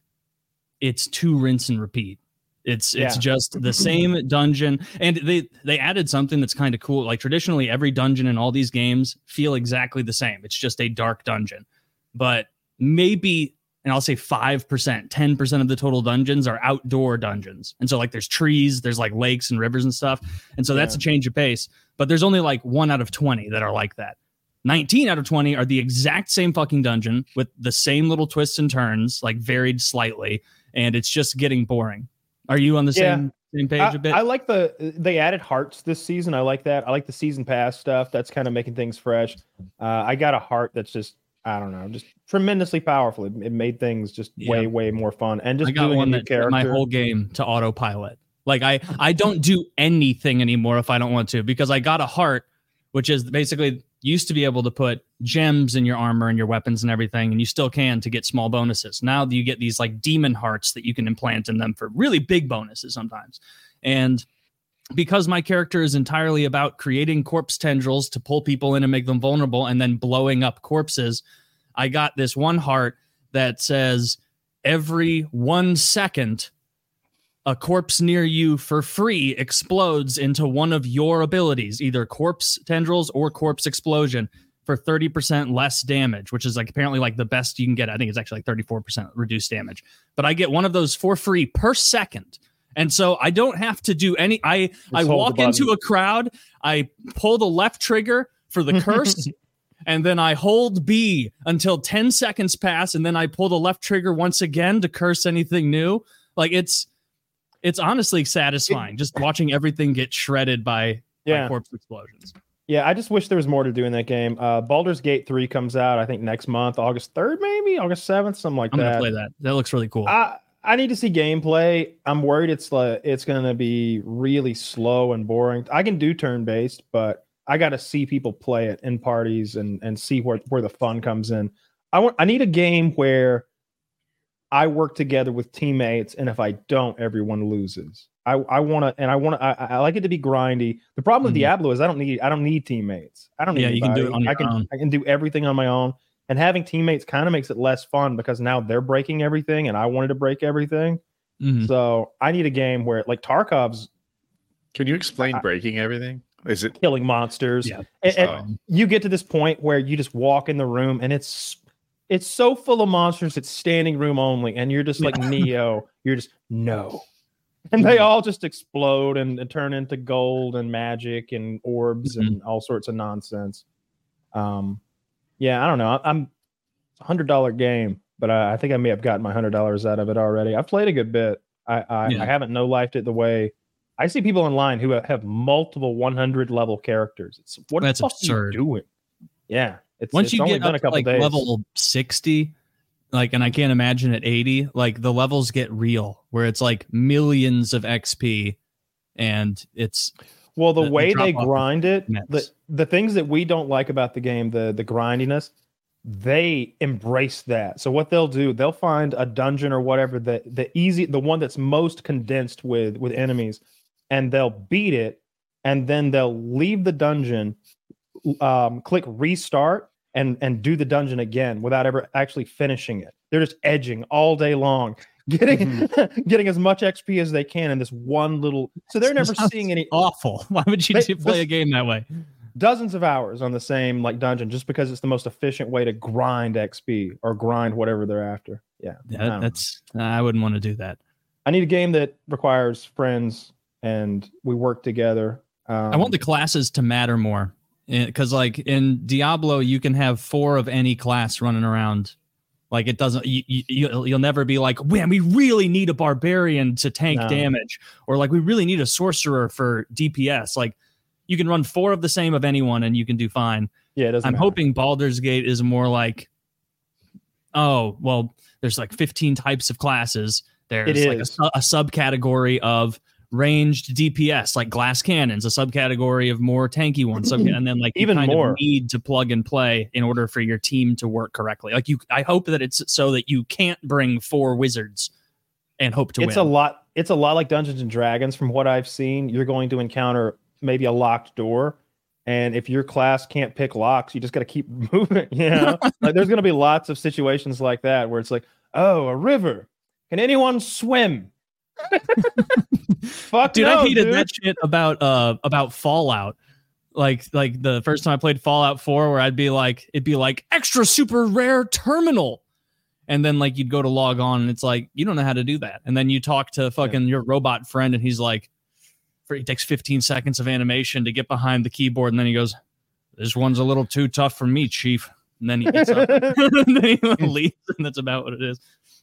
it's too rinse and repeat. It's just the same dungeon, and they added something that's kind of cool. Like traditionally every dungeon in all these games feel exactly the same. It's just a dark dungeon, but maybe, and I'll say 5%, 10% of the total dungeons are outdoor dungeons. And so like there's trees, there's like lakes and rivers and stuff. And so that's a change of pace, but there's only like 1 out of 20 that are like that. 19 out of 20 are the exact same fucking dungeon with the same little twists and turns, like varied slightly, and it's just getting boring. Are you on the same page a bit? I like they added hearts this season. I like that. I like the season pass stuff. That's kind of making things fresh. I got a heart that's just, I don't know, just tremendously powerful. It made things just way, way more fun. And just doing a new character. My whole game to autopilot. Like I don't do anything anymore if I don't want to, because I got a heart, which is basically... used to be able to put gems in your armor and your weapons and everything, and you still can to get small bonuses. Now you get these like demon hearts that you can implant in them for really big bonuses sometimes. And because my character is entirely about creating corpse tendrils to pull people in and make them vulnerable and then blowing up corpses, I got this one heart that says every 1 second a corpse near you for free explodes into one of your abilities, either corpse tendrils or corpse explosion, for 30% less damage, which is like apparently like the best you can get. I think it's actually like 34% reduced damage. But I get one of those for free per second. And so I don't have to do any. I walk into a crowd, I pull the left trigger for the curse, and then I hold B until 10 seconds pass, and then I pull the left trigger once again to curse anything new. Like it's honestly satisfying just watching everything get shredded by corpse explosions. Yeah, I just wish there was more to do in that game. Baldur's Gate 3 comes out, I think, next month, August 3rd, maybe? August 7th, something like that. I'm going to play that. That looks really cool. I need to see gameplay. I'm worried it's going to be really slow and boring. I can do turn-based, but I got to see people play it in parties and see where the fun comes in. I need a game where I work together with teammates, and if I don't, everyone loses. I like it to be grindy. The problem with Diablo is I don't need teammates. I don't need anybody. You can do it on your own. I can do everything on my own. And having teammates kind of makes it less fun because now they're breaking everything and I wanted to break everything. Mm-hmm. So I need a game where, like Tarkov's. Can you explain breaking everything? Is it killing monsters? Yeah. And you get to this point where you just walk in the room and it's so full of monsters. It's standing room only. And you're just like Neo. You're just no. And they all just explode and turn into gold and magic and orbs and all sorts of nonsense. Yeah, I don't know. I'm $100 game, but I think I may have gotten my $100 out of it already. I've played a good bit. I haven't no-lifed it the way. I see people online who have multiple 100 level characters. It's what the fuck are you doing? Yeah, it's only been a couple days. Level 60. Like, and I can't imagine at 80, like the levels get real where it's like millions of XP and it's. Well, the way they grind it, the things that we don't like about the game, the grindiness, they embrace that. So what they'll do, they'll find a dungeon or whatever, the one that's most condensed with enemies, and they'll beat it. And then they'll leave the dungeon, click restart. And do the dungeon again without ever actually finishing it. They're just edging all day long, getting as much XP as they can in this one little. So they're never seeing any. Awful. Why would you play a game that way? Dozens of hours on the same like dungeon just because it's the most efficient way to grind XP or grind whatever they're after. Yeah, I wouldn't want to do that. I need a game that requires friends and we work together. I want the classes to matter more. Because like in Diablo, you can have 4 of any class running around. Like it doesn't, you'll never be like, man, we really need a barbarian to tank damage, or like we really need a sorcerer for DPS. Like you can run 4 of the same of anyone, and you can do fine. Yeah, it doesn't. I'm hoping Baldur's Gate is more like, oh well, there's like 15 types of classes. There's like a subcategory of ranged DPS, like glass cannons, a subcategory of more tanky ones, and then like even you more need to plug and play in order for your team to work correctly. Like you, I hope that it's so that you can't bring 4 wizards and hope to win. It's a lot like Dungeons and Dragons. From what I've seen, you're going to encounter maybe a locked door, and if your class can't pick locks, you just got to keep moving. Yeah, like there's going to be lots of situations like that where it's like, oh, a river. Can anyone swim? Fuck dude, no, I hated that shit about Fallout. Like the first time I played Fallout 4, where I'd be like, it'd be like extra super rare terminal, and then like you'd go to log on, and it's like you don't know how to do that, and then you talk to your robot friend, and he's like, it takes 15 seconds of animation to get behind the keyboard, and then he goes, "This one's a little too tough for me, Chief," and then he gets up, and then he leaves, and that's about what it is.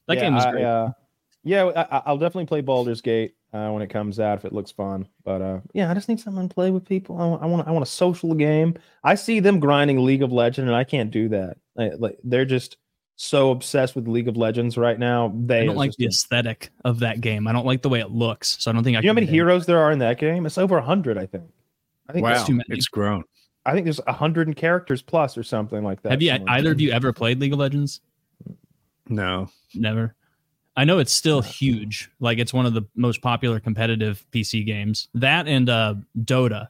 That game was great. I'll definitely play Baldur's Gate when it comes out if it looks fun. But I just need something to play with people. I want a social game. I see them grinding League of Legends, and I can't do that. They're just so obsessed with League of Legends right now. I don't like the aesthetic of that game. I don't like the way it looks. So I don't think I. You know how many heroes there are in that game? It's over 100, I think. Wow, too many. It's grown. I think there's 100 characters plus or something like that. Have you either of you ever played League of Legends? No, never. I know it's still huge. Like it's one of the most popular competitive PC games. That and Dota.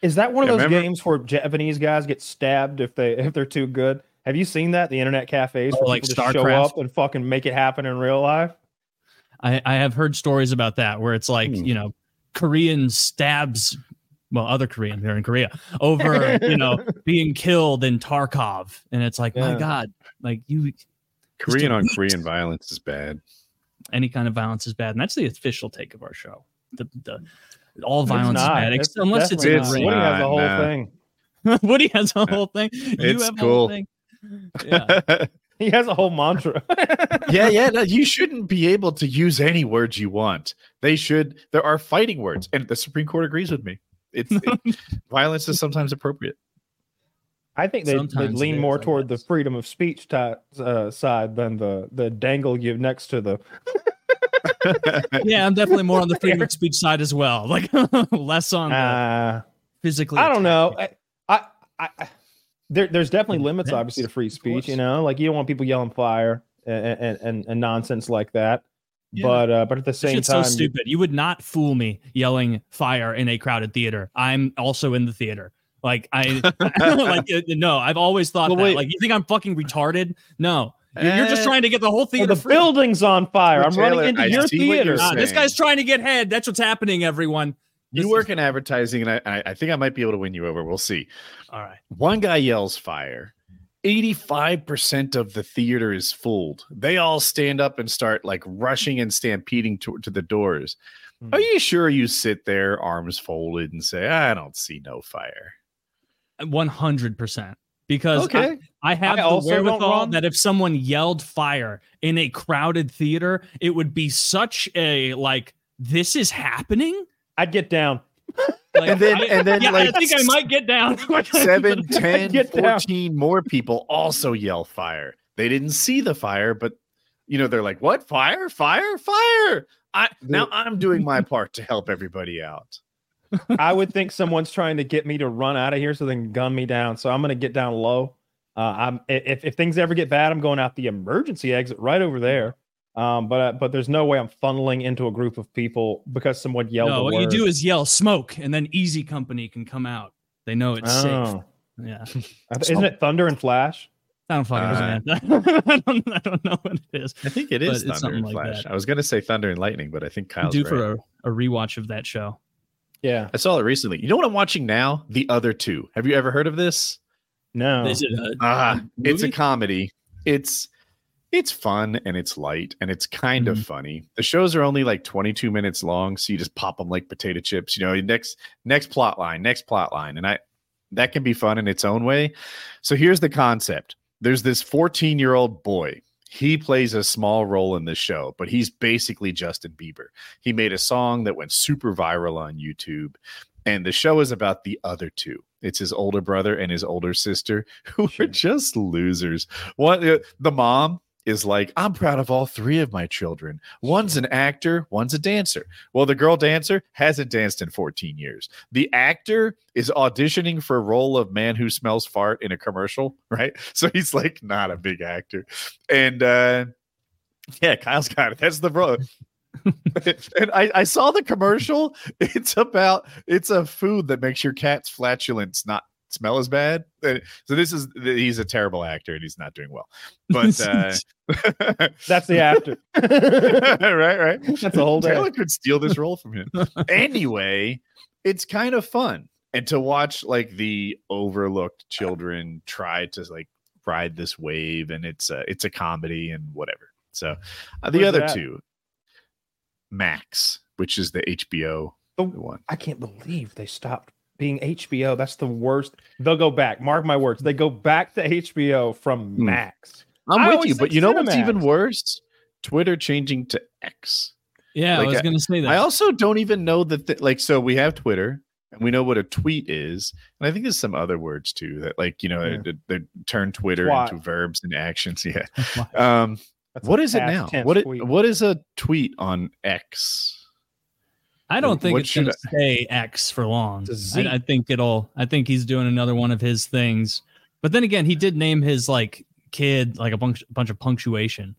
Is that one of those games where Japanese guys get stabbed if they're too good? Have you seen that? The internet cafes where like people just show up and fucking make it happen in real life. I have heard stories about that where it's like, you know, Korean stabs, well, other Korean there in Korea over, you know, being killed in Tarkov. And it's like, my God, like you. Korean on Korean violence is bad. Any kind of violence is bad. And that's the official take of our show. All violence is bad, unless it's in the ring. Woody has the whole thing. Woody has the whole thing. You have the whole thing. Yeah. He has a whole mantra. No, you shouldn't be able to use any words you want. They should. There are fighting words, and the Supreme Court agrees with me. Violence is sometimes appropriate. I think they lean more toward the freedom of speech side than the dangle you next to the. Yeah, I'm definitely more on the freedom of speech side as well. Like less on physically. I don't know. There's definitely limits, obviously, to free speech. You know, like you don't want people yelling fire and nonsense like that. Yeah. But at the same time, so stupid. You would not fool me yelling fire in a crowded theater. I'm also in the theater. Like I've always thought that. Wait. Like, you think I'm fucking retarded? No, you're just trying to get the whole theater. The building's on fire. I'm running into your theater. This guy's trying to get head. That's what's happening, everyone. You work in advertising, and I think I might be able to win you over. We'll see. All right. One guy yells fire. 85% of the theater is fooled. They all stand up and start like rushing and stampeding to the doors. Mm. Are you sure you sit there, arms folded, and say, I don't see no fire? 100%. Because I have the wherewithal that if someone yelled fire in a crowded theater, it would be such a like, this is happening? I'd get down. Like, I think I might get down. 7, 10, 14 down. More people also yell fire. They didn't see the fire, but you know, they're like, what? Fire, fire, fire. Now I'm doing my part to help everybody out. I would think someone's trying to get me to run out of here so they can gun me down. So I'm going to get down low. If things ever get bad, I'm going out the emergency exit right over there. But there's no way I'm funneling into a group of people because someone yelled. No, what you do is yell smoke, and then easy company can come out. They know it's safe. Yeah, isn't it Thunder and Flash? I don't fucking understand. I don't know what it is. I think it is Thunder and Flash. Like I was gonna say Thunder and Lightning, but I think Kyle's due for a rewatch of that show. Yeah, I saw it recently. You know what I'm watching now? The Other Two. Have you ever heard of this? No. Is it it's a comedy. It's fun and it's light and it's kind of funny. The shows are only like 22 minutes long, so you just pop them like potato chips. You know, next plot line, and that can be fun in its own way. So here's the concept: there's this 14-year-old boy. He plays a small role in the show, but he's basically Justin Bieber. He made a song that went super viral on YouTube, and the show is about the other two. It's his older brother and his older sister who are just losers. One, the mom is like, I'm proud of all three of my children. One's an actor, one's a dancer. Well, the girl dancer hasn't danced in 14 years. The actor is auditioning for a role of man who smells fart in a commercial, right? So he's like not a big actor. And Kyle's got it. That's the bro. And I saw the commercial. It's a food that makes your cat's flatulence not smell as bad. So he's a terrible actor and he's not doing well. But that's the actor. right. That's the whole day. Taylor could steal this role from him. Anyway, it's kind of fun. And to watch like the overlooked children try to like ride this wave, and it's a comedy and whatever. So the other two. Max, which is the HBO one. I can't believe they stopped being HBO. That's the worst. They'll go back. Mark my words. They go back to HBO from Max. I'm with you, but you know what's even worse? Twitter changing to X. Yeah, like, I was going to say that. I also don't even know that. So we have Twitter, and we know what a tweet is, and I think there's some other words too that, like, you know, they turn Twitter into verbs and actions. Yeah. That's what is it now? What is a tweet on X? I don't think it's going to stay X for long. I think it'll. I think he's doing another one of his things. But then again, he did name his like kid like a bunch of punctuation.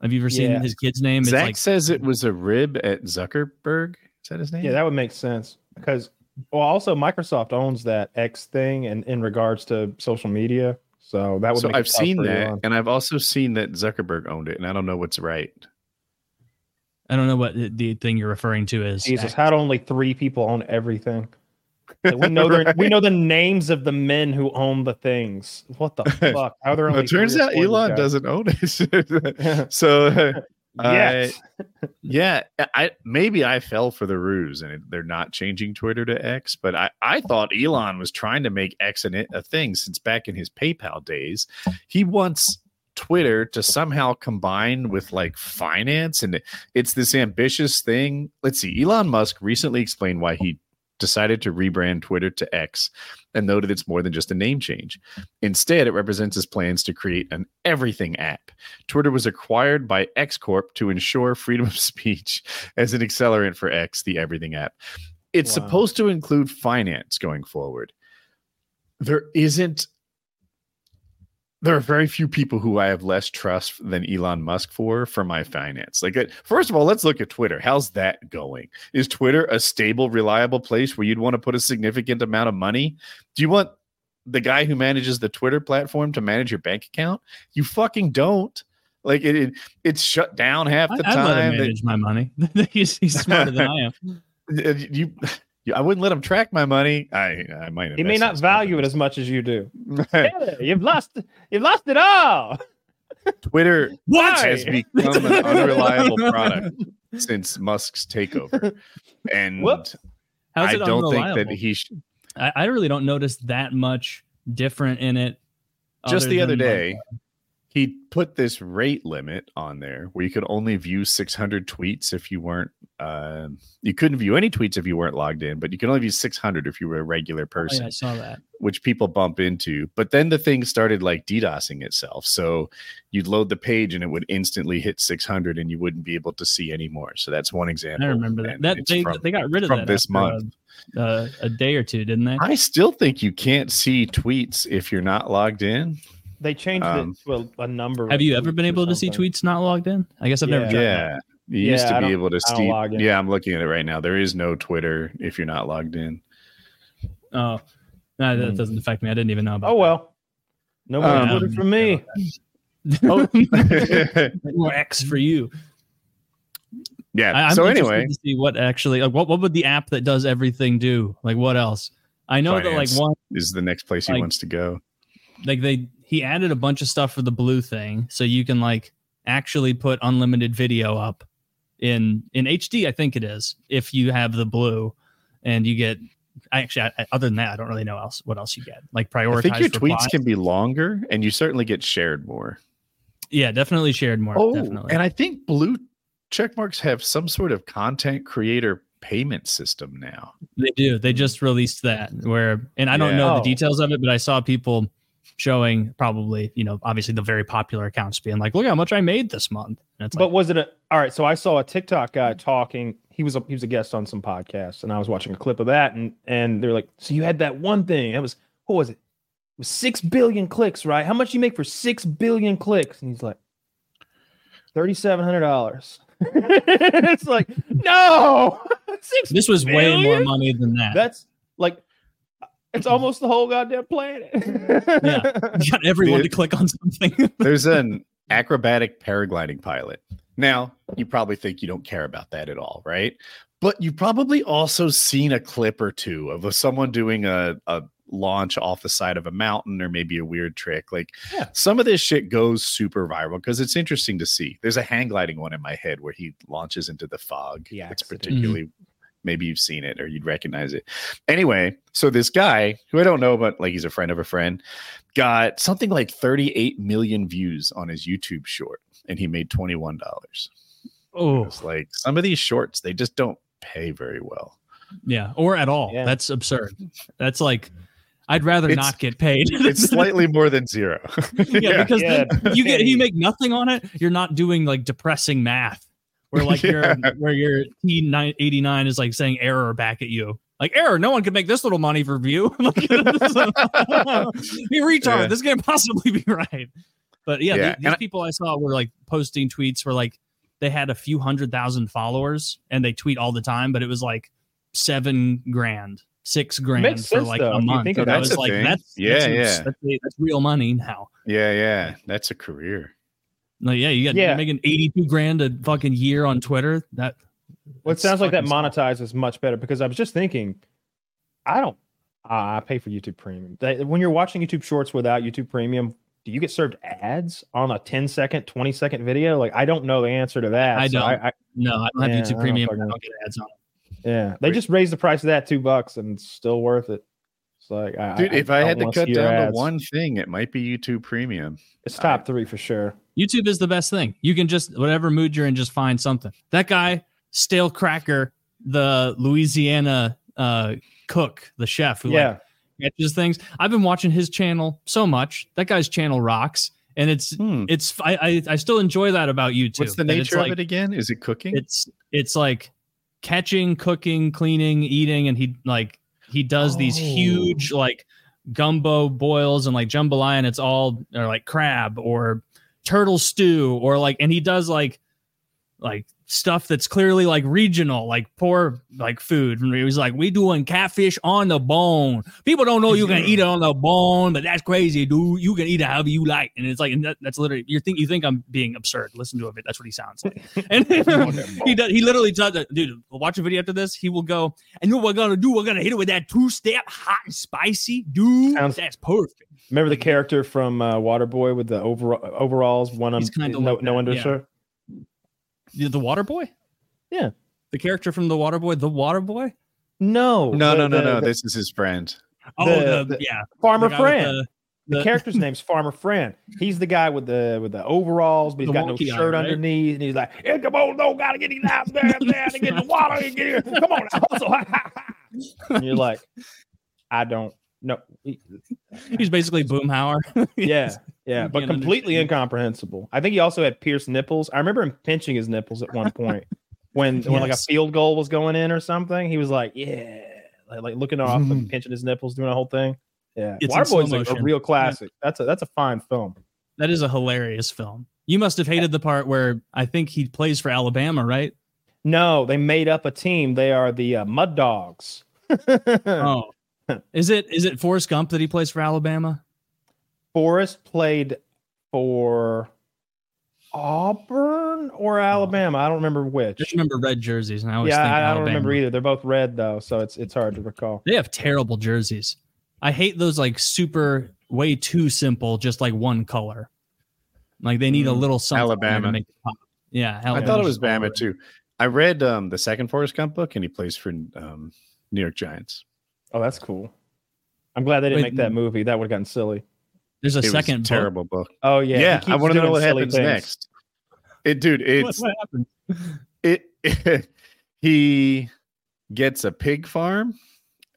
Have you ever seen his kid's name? Zach says it was a rib at Zuckerberg. Is that his name? Yeah, that would make sense because also Microsoft owns that X thing, and in regards to social media. So that would. So I've seen that, and I've also seen that Zuckerberg owned it, and I don't know what's right. I don't know what the thing you're referring to is. Jesus, how do only three people own everything? Like, we know right. We know the names of the men who own the things. What the fuck? How there only it turns out Elon doesn't own it. So I fell for the ruse, and they're not changing Twitter to X. But I thought Elon was trying to make X a thing since back in his PayPal days. He wants Twitter to somehow combine with like finance, and it's this ambitious thing. Let's see. Elon Musk recently explained why he decided to rebrand Twitter to X and noted it's more than just a name change. Instead, it represents his plans to create an everything app. Twitter was acquired by X Corp to ensure freedom of speech as an accelerant for X, the everything app. It's supposed to include finance going forward. There are very few people who I have less trust than Elon Musk for my finance. Like, first of all, let's look at Twitter. How's that going? Is Twitter a stable, reliable place where you'd want to put a significant amount of money? Do you want the guy who manages the Twitter platform to manage your bank account? You fucking don't. Like, it's shut down half the time. I'd let him manage my money. He's smarter than I am. I wouldn't let him track my money. I might. He may not value it as much as you do. You've lost it all. Twitter has become an unreliable product since Musk's takeover, and I don't think that he. I really don't notice that much different in it. Just the other day, he put this rate limit on there where you could only view 600 tweets if you weren't. You couldn't view any tweets if you weren't logged in, but you can only view 600 if you were a regular person. Oh, yeah, I saw that. Which people bump into. But then the thing started like DDoSing itself. So you'd load the page and it would instantly hit 600 and you wouldn't be able to see anymore. So that's one example. I remember that. They got rid of that this month. A day or two, didn't they? I still think you can't see tweets if you're not logged in. They changed it to a number. Have you ever been able to see tweets not logged in? I guess I've never tried that. You used to be able to see. Yeah, I'm looking at it right now. There is no Twitter if you're not logged in. Oh, no, that doesn't affect me. I didn't even know about that. Oh, well. No more Twitter for me. More X for you. Yeah. So anyway. To see what actually, like, what would the app that does everything do? Like, what else? I know finance that, like, one is the next place he wants to go. Like, he added a bunch of stuff for the blue thing, so you can, like, actually put unlimited video up in HD, I think it is, if you have the blue, and you get. Other than that, I don't really know what else you get. Like, prioritize. I think your tweets can be longer, and you certainly get shared more. Yeah, definitely shared more. Oh, definitely. And I think blue checkmarks have some sort of content creator payment system now. They do. They just released that, and I don't know the details of it, but I saw people showing, probably, you know, obviously the very popular accounts being like, look how much I made this month. And it's like, but was it all right? So I saw a TikTok guy talking. He was a guest on some podcasts, and I was watching a clip of that, and they're like, so you had that one thing. What was it? It was 6 billion clicks, right? How much you make for 6 billion clicks? And he's like, $3,700. It's like, no, this was billion? Way more money than that. That's like. It's almost the whole goddamn planet. Yeah, you got everyone to click on something. There's an acrobatic paragliding pilot. Now, you probably think you don't care about that at all, right? But you've probably also seen a clip or two of someone doing a launch off the side of a mountain, or maybe a weird trick. Like, some of this shit goes super viral because it's interesting to see. There's a hang gliding one in my head where he launches into the fog. Yeah, it's particularly... Maybe you've seen it or you'd recognize it. Anyway, so this guy, who I don't know, but like he's a friend of a friend, got something like 38 million views on his YouTube short, and he made $21. Oh, it's like some of these shorts, they just don't pay very well. Yeah, or at all. Yeah. That's absurd. That's like, I'd rather not get paid. It's slightly more than zero. You make nothing on it. You're not doing like depressing math. Where like your T989 is like saying error back at you, like, error. No one can make this little money for view. Retard. This can't possibly be right. But these people I saw were like posting tweets where like they had a few 100,000 followers and they tweet all the time, but it was like $6,000 for like a month. So that's like, that's real money now. Yeah, yeah, that's a career. Like, yeah, you're making $82,000 a fucking year on Twitter. That well, it sounds like that monetized is much better, because I was just thinking, I pay for YouTube Premium. When you're watching YouTube Shorts without YouTube Premium, do you get served ads on a 10-second, 20-second video? Like, I don't know the answer to that. I don't. So I don't have YouTube Premium. I don't get ads on it. Yeah, they just raised the price of that $2, and it's still worth it. It's like, if I had to cut down to one thing, it might be YouTube Premium. It's top three for sure. YouTube is the best thing. You can just, whatever mood you're in, just find something. That guy, Stale Cracker, the Louisiana cook, the chef who catches things. I've been watching his channel so much. That guy's channel rocks, and I still enjoy that about YouTube. What's the nature of it again? Is it cooking? It's like catching, cooking, cleaning, eating, and he does these huge like gumbo boils and like jambalaya, and it's all or like crab or turtle stew or like, and he does like stuff that's clearly like regional, like poor like food. And he was like, we doing catfish on the bone. People don't know you can eat it on the bone, but that's crazy, dude. You can eat it however you like. And it's like, and that's literally, you think I'm being absurd. Listen to it. That's what he sounds like. And he literally does that. Dude, watch a video after this. He will go, and you know what we're going to do? We're going to hit it with that 2-step hot and spicy. Dude, that's perfect. Remember the character from Waterboy with the overalls, one on no undershirt? Yeah. The Waterboy? Yeah. The character from The Waterboy? The Waterboy? No. No. This is his friend. Farmer Fran. The character's name's Farmer Fran. He's the guy with the overalls, but he's got no shirt underneath, and he's like, hey, come on, no, gotta get these knives down and get the water and get here. Come on, and you're like, I don't know. He's basically Boomhauer. Yeah, but completely incomprehensible. I think he also had pierced nipples. I remember him pinching his nipples at one point when like a field goal was going in or something. He was like, yeah, like looking off and pinching his nipples, doing a whole thing. Yeah, Waterboy's like a real classic. Yeah. That's a fine film. That is a hilarious film. You must have hated the part where I think he plays for Alabama, right? No, they made up a team. They are the Mud Dogs. Oh, is it Forrest Gump that he plays for Alabama? Forrest played for Auburn or Alabama. I don't remember which. I just remember red jerseys, and I always think Alabama. I don't remember either. They're both red though, so it's hard to recall. They have terrible jerseys. I hate those like super way too simple, just like one color. Like they need a little something. Alabama. To make it pop. Yeah, Alabama. I thought it was Bama too. I read the second Forrest Gump book, and he plays for New York Giants. Oh, that's cool. I'm glad they didn't make that movie. That would have gotten silly. There's a second terrible book. Oh yeah. I want to know what happens next. He gets a pig farm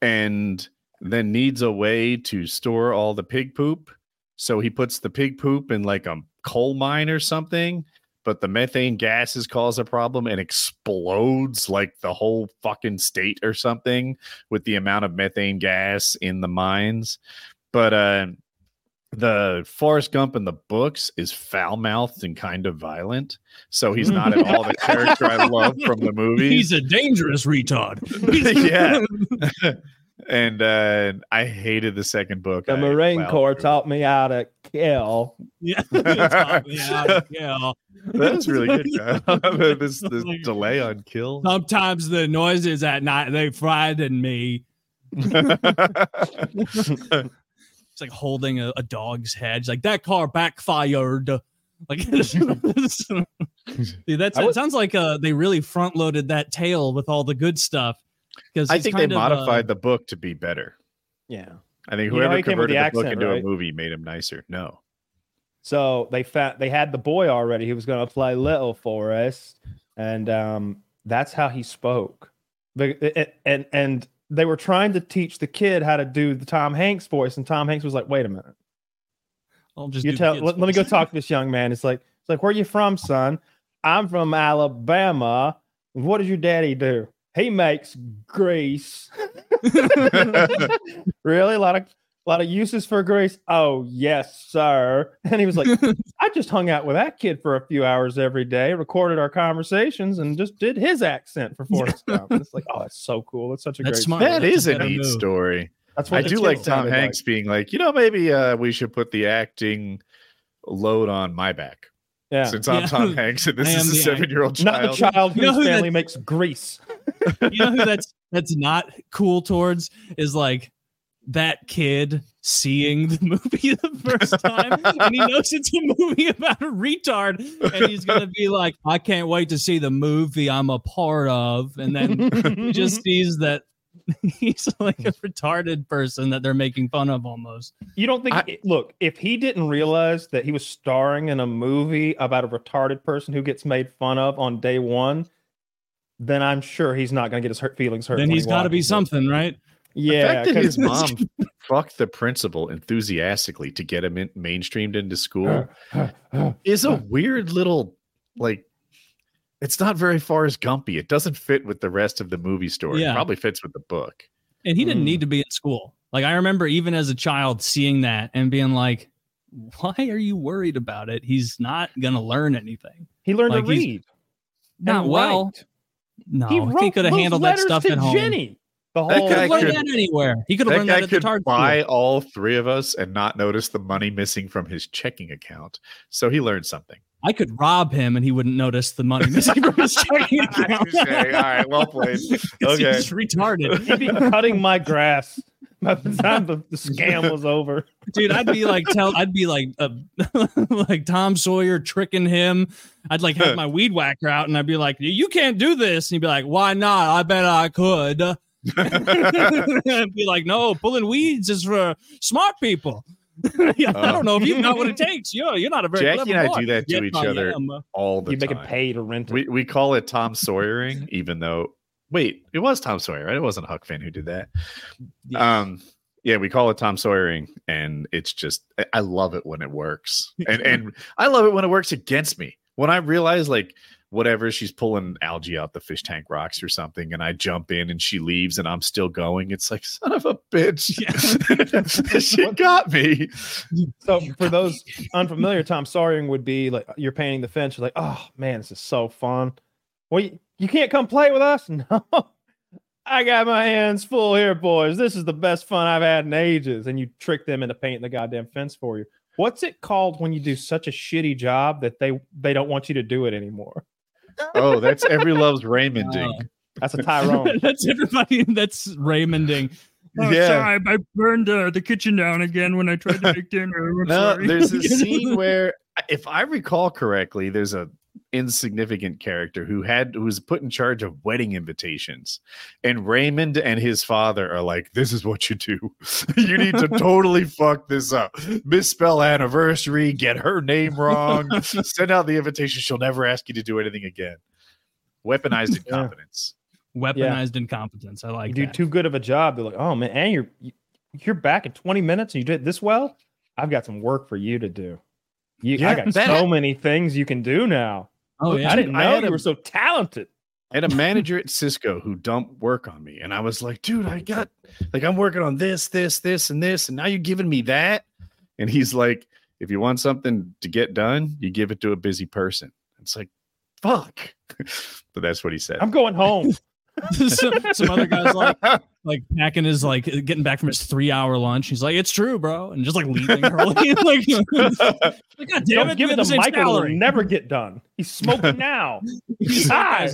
and then needs a way to store all the pig poop. So he puts the pig poop in like a coal mine or something, but the methane gases cause a problem and explodes like the whole fucking state or something with the amount of methane gas in the mines. But, the Forrest Gump in the books is foul-mouthed and kind of violent, so he's not at all the character I love from the movie. He's a dangerous retard. Yeah, and I hated the second book. The Marine Corps taught me how to kill. Yeah, taught me how to kill. That was really good. this delay on kill. Sometimes the noises at night, they frighten me. Like holding a dog's head, like that car backfired. Like dude, it sounds like they really front loaded that tale with all the good stuff. Because I think they modified the book to be better. Yeah, I think whoever converted the book into a movie made him nicer. No, so they had the boy already. He was going to play Little Forrest, and that's how he spoke. And they were trying to teach the kid how to do the Tom Hanks voice, and Tom Hanks was like, "Wait a minute, let me go talk to this young man." It's like, "Where are you from, son?" "I'm from Alabama." "What does your daddy do?" "He makes grease." "Really? A lot of uses for grease?" "Oh yes, sir." And he was like, "I just hung out with that kid for a few hours every day, recorded our conversations, and just did his accent for Forrest Gump." It's like, oh, that's so cool. That's such a great story. That is a neat story. That's what I do like Tom Hanks being like, maybe we should put the acting load on my back. Yeah. Since I'm Tom Hanks and this is a 7-year-old child. Not the child whose family makes grease. You know who that's not cool towards is like that kid seeing the movie the first time and he knows it's a movie about a retard and he's going to be like, I can't wait to see the movie I'm a part of. And then he just sees that he's like a retarded person that they're making fun of almost. You don't think... Look, if he didn't realize that he was starring in a movie about a retarded person who gets made fun of on day one, then I'm sure he's not going to get his feelings hurt. Then he's got to be something, right? Yeah. The fact that his mom fucked the principal enthusiastically to get him mainstreamed into school is a weird little... like. It's not very Forrest Gumpy. It doesn't fit with the rest of the movie story. Yeah. It probably fits with the book. And he didn't need to be in school. Like, I remember even as a child seeing that and being like, why are you worried about it? He's not going to learn anything. He learned to read. Not well. Write. No, he could have handled that stuff at home. Jenny. The whole that guy could learn that anywhere. He could have learned that at the target. Buy all three of us and not notice the money missing from his checking account. So he learned something. I could rob him and he wouldn't notice the money missing from his checking account. All right, well played. Okay, he's retarded. He'd be cutting my grass by the time the scam was over. Dude, I'd be like Tom Sawyer tricking him. I'd like have my weed whacker out and I'd be like, "You can't do this," and he'd be like, "Why not? I bet I could." I'd be like, "No, pulling weeds is for smart people." Yeah, I don't know if you've got what it takes. You're not a very Jackie and I boy. Do that to each other all the time. You make it pay to rent it. We call it Tom Sawyering, even though it was Tom Sawyer, right? It wasn't Huck Finn who did that. Yeah. We call it Tom Sawyering, and it's just I love it when it works. And I love it when it works against me. When I realize like whatever, she's pulling algae out the fish tank rocks or something, and I jump in and she leaves and I'm still going. It's like, son of a bitch. Yeah. She got me. So for those unfamiliar, Tom Sawyering would be like, you're painting the fence. You're like, oh man, this is so fun. Well, you can't come play with us? No. I got my hands full here, boys. This is the best fun I've had in ages. And you trick them into painting the goddamn fence for you. What's it called when you do such a shitty job that they don't want you to do it anymore? Oh, that's Every Loves Raymonding. That's a Tyrone. That's everybody. That's Raymonding. Oh, yeah. Sorry, I burned the kitchen down again when I tried to make dinner. There's a scene where, if I recall correctly, there's a insignificant character who was put in charge of wedding invitations, and Raymond and his father are like, "This is what you do. You need to totally fuck this up. Misspell anniversary. Get her name wrong. Send out the invitation. She'll never ask you to do anything again." Weaponized incompetence. Weaponized incompetence. I like. You do that. Too good of a job. They're like, "Oh man, and you're back in 20 minutes and you did this well. I've got some work for you to do." I got so many things you can do now. Oh, yeah. I didn't know you were so talented. I had a manager at Cisco who dumped work on me. And I was like, dude, I'm working on this, and now you're giving me that. And he's like, if you want something to get done, you give it to a busy person. It's like, fuck. But that's what he said. I'm going home. Some other guy's like packing his getting back from his 3-hour lunch. He's like, it's true, bro, and just like leaving early. Like, God damn, don't give it to Michael. It'll never get done. He's smoking now. He's high.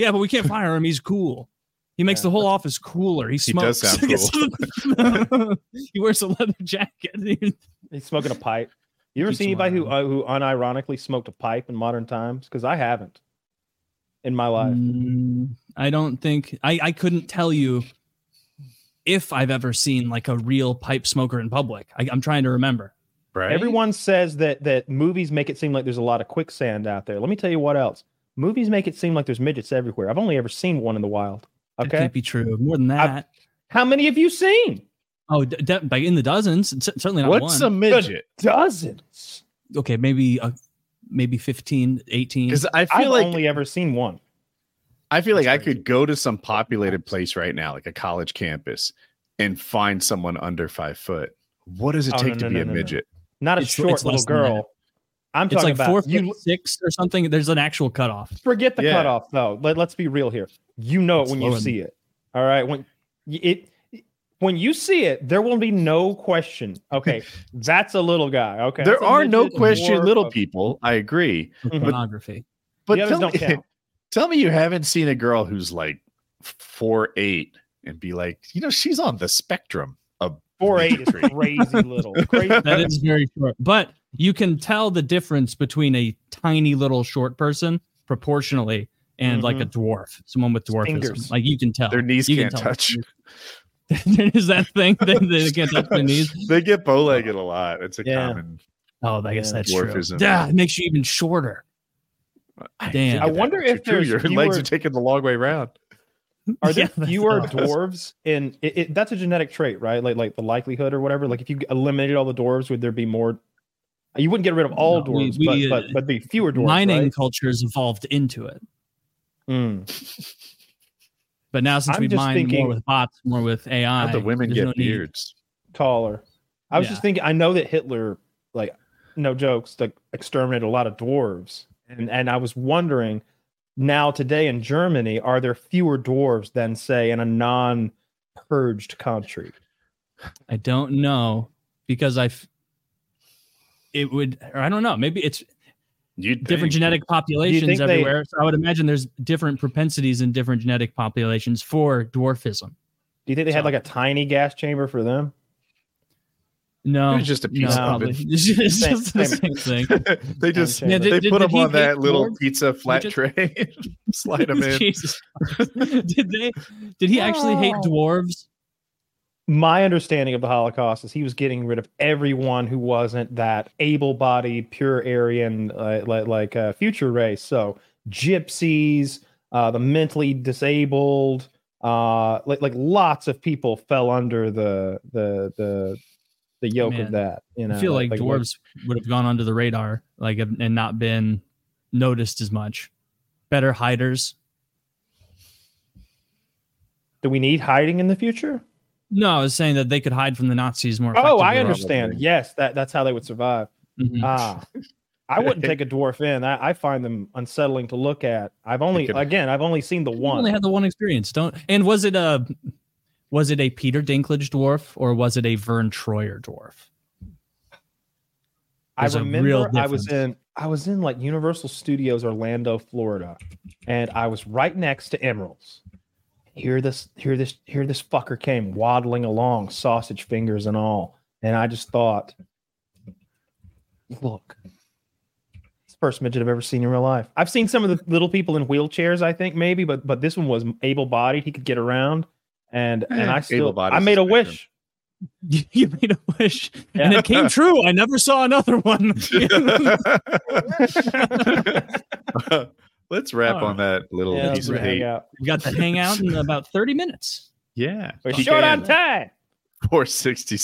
Yeah, but we can't fire him. He's cool. He makes the whole office cooler. He smokes. He does sound cool. He wears a leather jacket. He's smoking a pipe. You ever see anybody who unironically smoked a pipe in modern times? Because I haven't. In my life, I don't think I couldn't tell you if I've ever seen like a real pipe smoker in public. I'm trying to remember. Right. Everyone says that movies make it seem like there's a lot of quicksand out there. Let me tell you what else. Movies make it seem like there's midgets everywhere. I've only ever seen one in the wild. Okay, that can't be true. More than that, how many have you seen? Oh, in the dozens. Certainly not one. What's a midget? Dozens. Okay, maybe a. Maybe 15, 18. Because I've only ever seen one. I feel like I could go to some populated place right now, like a college campus, and find someone under 5 foot. What does it take to be a midget? No. Not a short little girl. I'm talking about 4'6" or something. There's an actual cutoff. Forget the cutoff though. Let's be real here. You know it when you see it. All right, when it When you see it, there will be no question. Okay, that's a little guy. Okay, there are no question little people. I agree. Pornography. But tell me you haven't seen a girl who's like 4'8" and be like, you know, she's on the spectrum of 4'8" is crazy little. Crazy. That is very short. But you can tell the difference between a tiny little short person proportionally and like a dwarf, someone with dwarfism. Fingers. Like you can tell. Their knees can't touch. Is that thing? They can't touch their knees. They get bow-legged a lot. It's a common. Oh, I guess that's dwarfism. True. Yeah, it makes you even shorter. Damn. I wonder if there's your legs are taking the long way around. Are there fewer dwarves? And that's a genetic trait, right? Like the likelihood or whatever. Like if you eliminated all the dwarves, would there be more? You wouldn't get rid of all dwarves, but be fewer dwarves. Mining cultures evolved into it. Mm. But now since we mine more with bots, more with AI, the women get beards taller. I was just thinking. I know that Hitler, like no jokes, like exterminated a lot of dwarves, and I was wondering now today in Germany, are there fewer dwarves than say in a non-purged country? I don't know because I don't know. Maybe it's. Different genetic populations everywhere. So I would imagine there's different propensities in different genetic populations for dwarfism. Do you think they had like a tiny gas chamber for them? No. It was just a piece of it. It's just the same thing. They put them on that little pizza flat tray. Slide them in. Jesus. Did he actually hate dwarves? My understanding of the Holocaust is he was getting rid of everyone who wasn't that able-bodied, pure Aryan, future race. So gypsies, the mentally disabled, like lots of people fell under the yoke of that. You know, I feel like dwarves would have gone under the radar, like and not been noticed as much. Better hiders. Do we need hiding in the future? No, I was saying that they could hide from the Nazis more effectively. Oh, I understand. Probably. Yes, that's how they would survive. Mm-hmm. I wouldn't take a dwarf in. I find them unsettling to look at. I've only seen the one. I only had the one experience. And was it a Peter Dinklage dwarf or was it a Vern Troyer dwarf? There's I remember I was in like Universal Studios Orlando, Florida, and I was right next to Emeralds. Here this fucker came waddling along, sausage fingers and all. And I just thought, look, it's the first midget I've ever seen in real life. I've seen some of the little people in wheelchairs, I think, maybe, but this one was able-bodied. He could get around. And I made a wish. You made a wish. Yeah. And it came true. I never saw another one. Let's wrap on that little piece of hate. We got the hangout in about 30 minutes. Yeah. We're short on time. 460.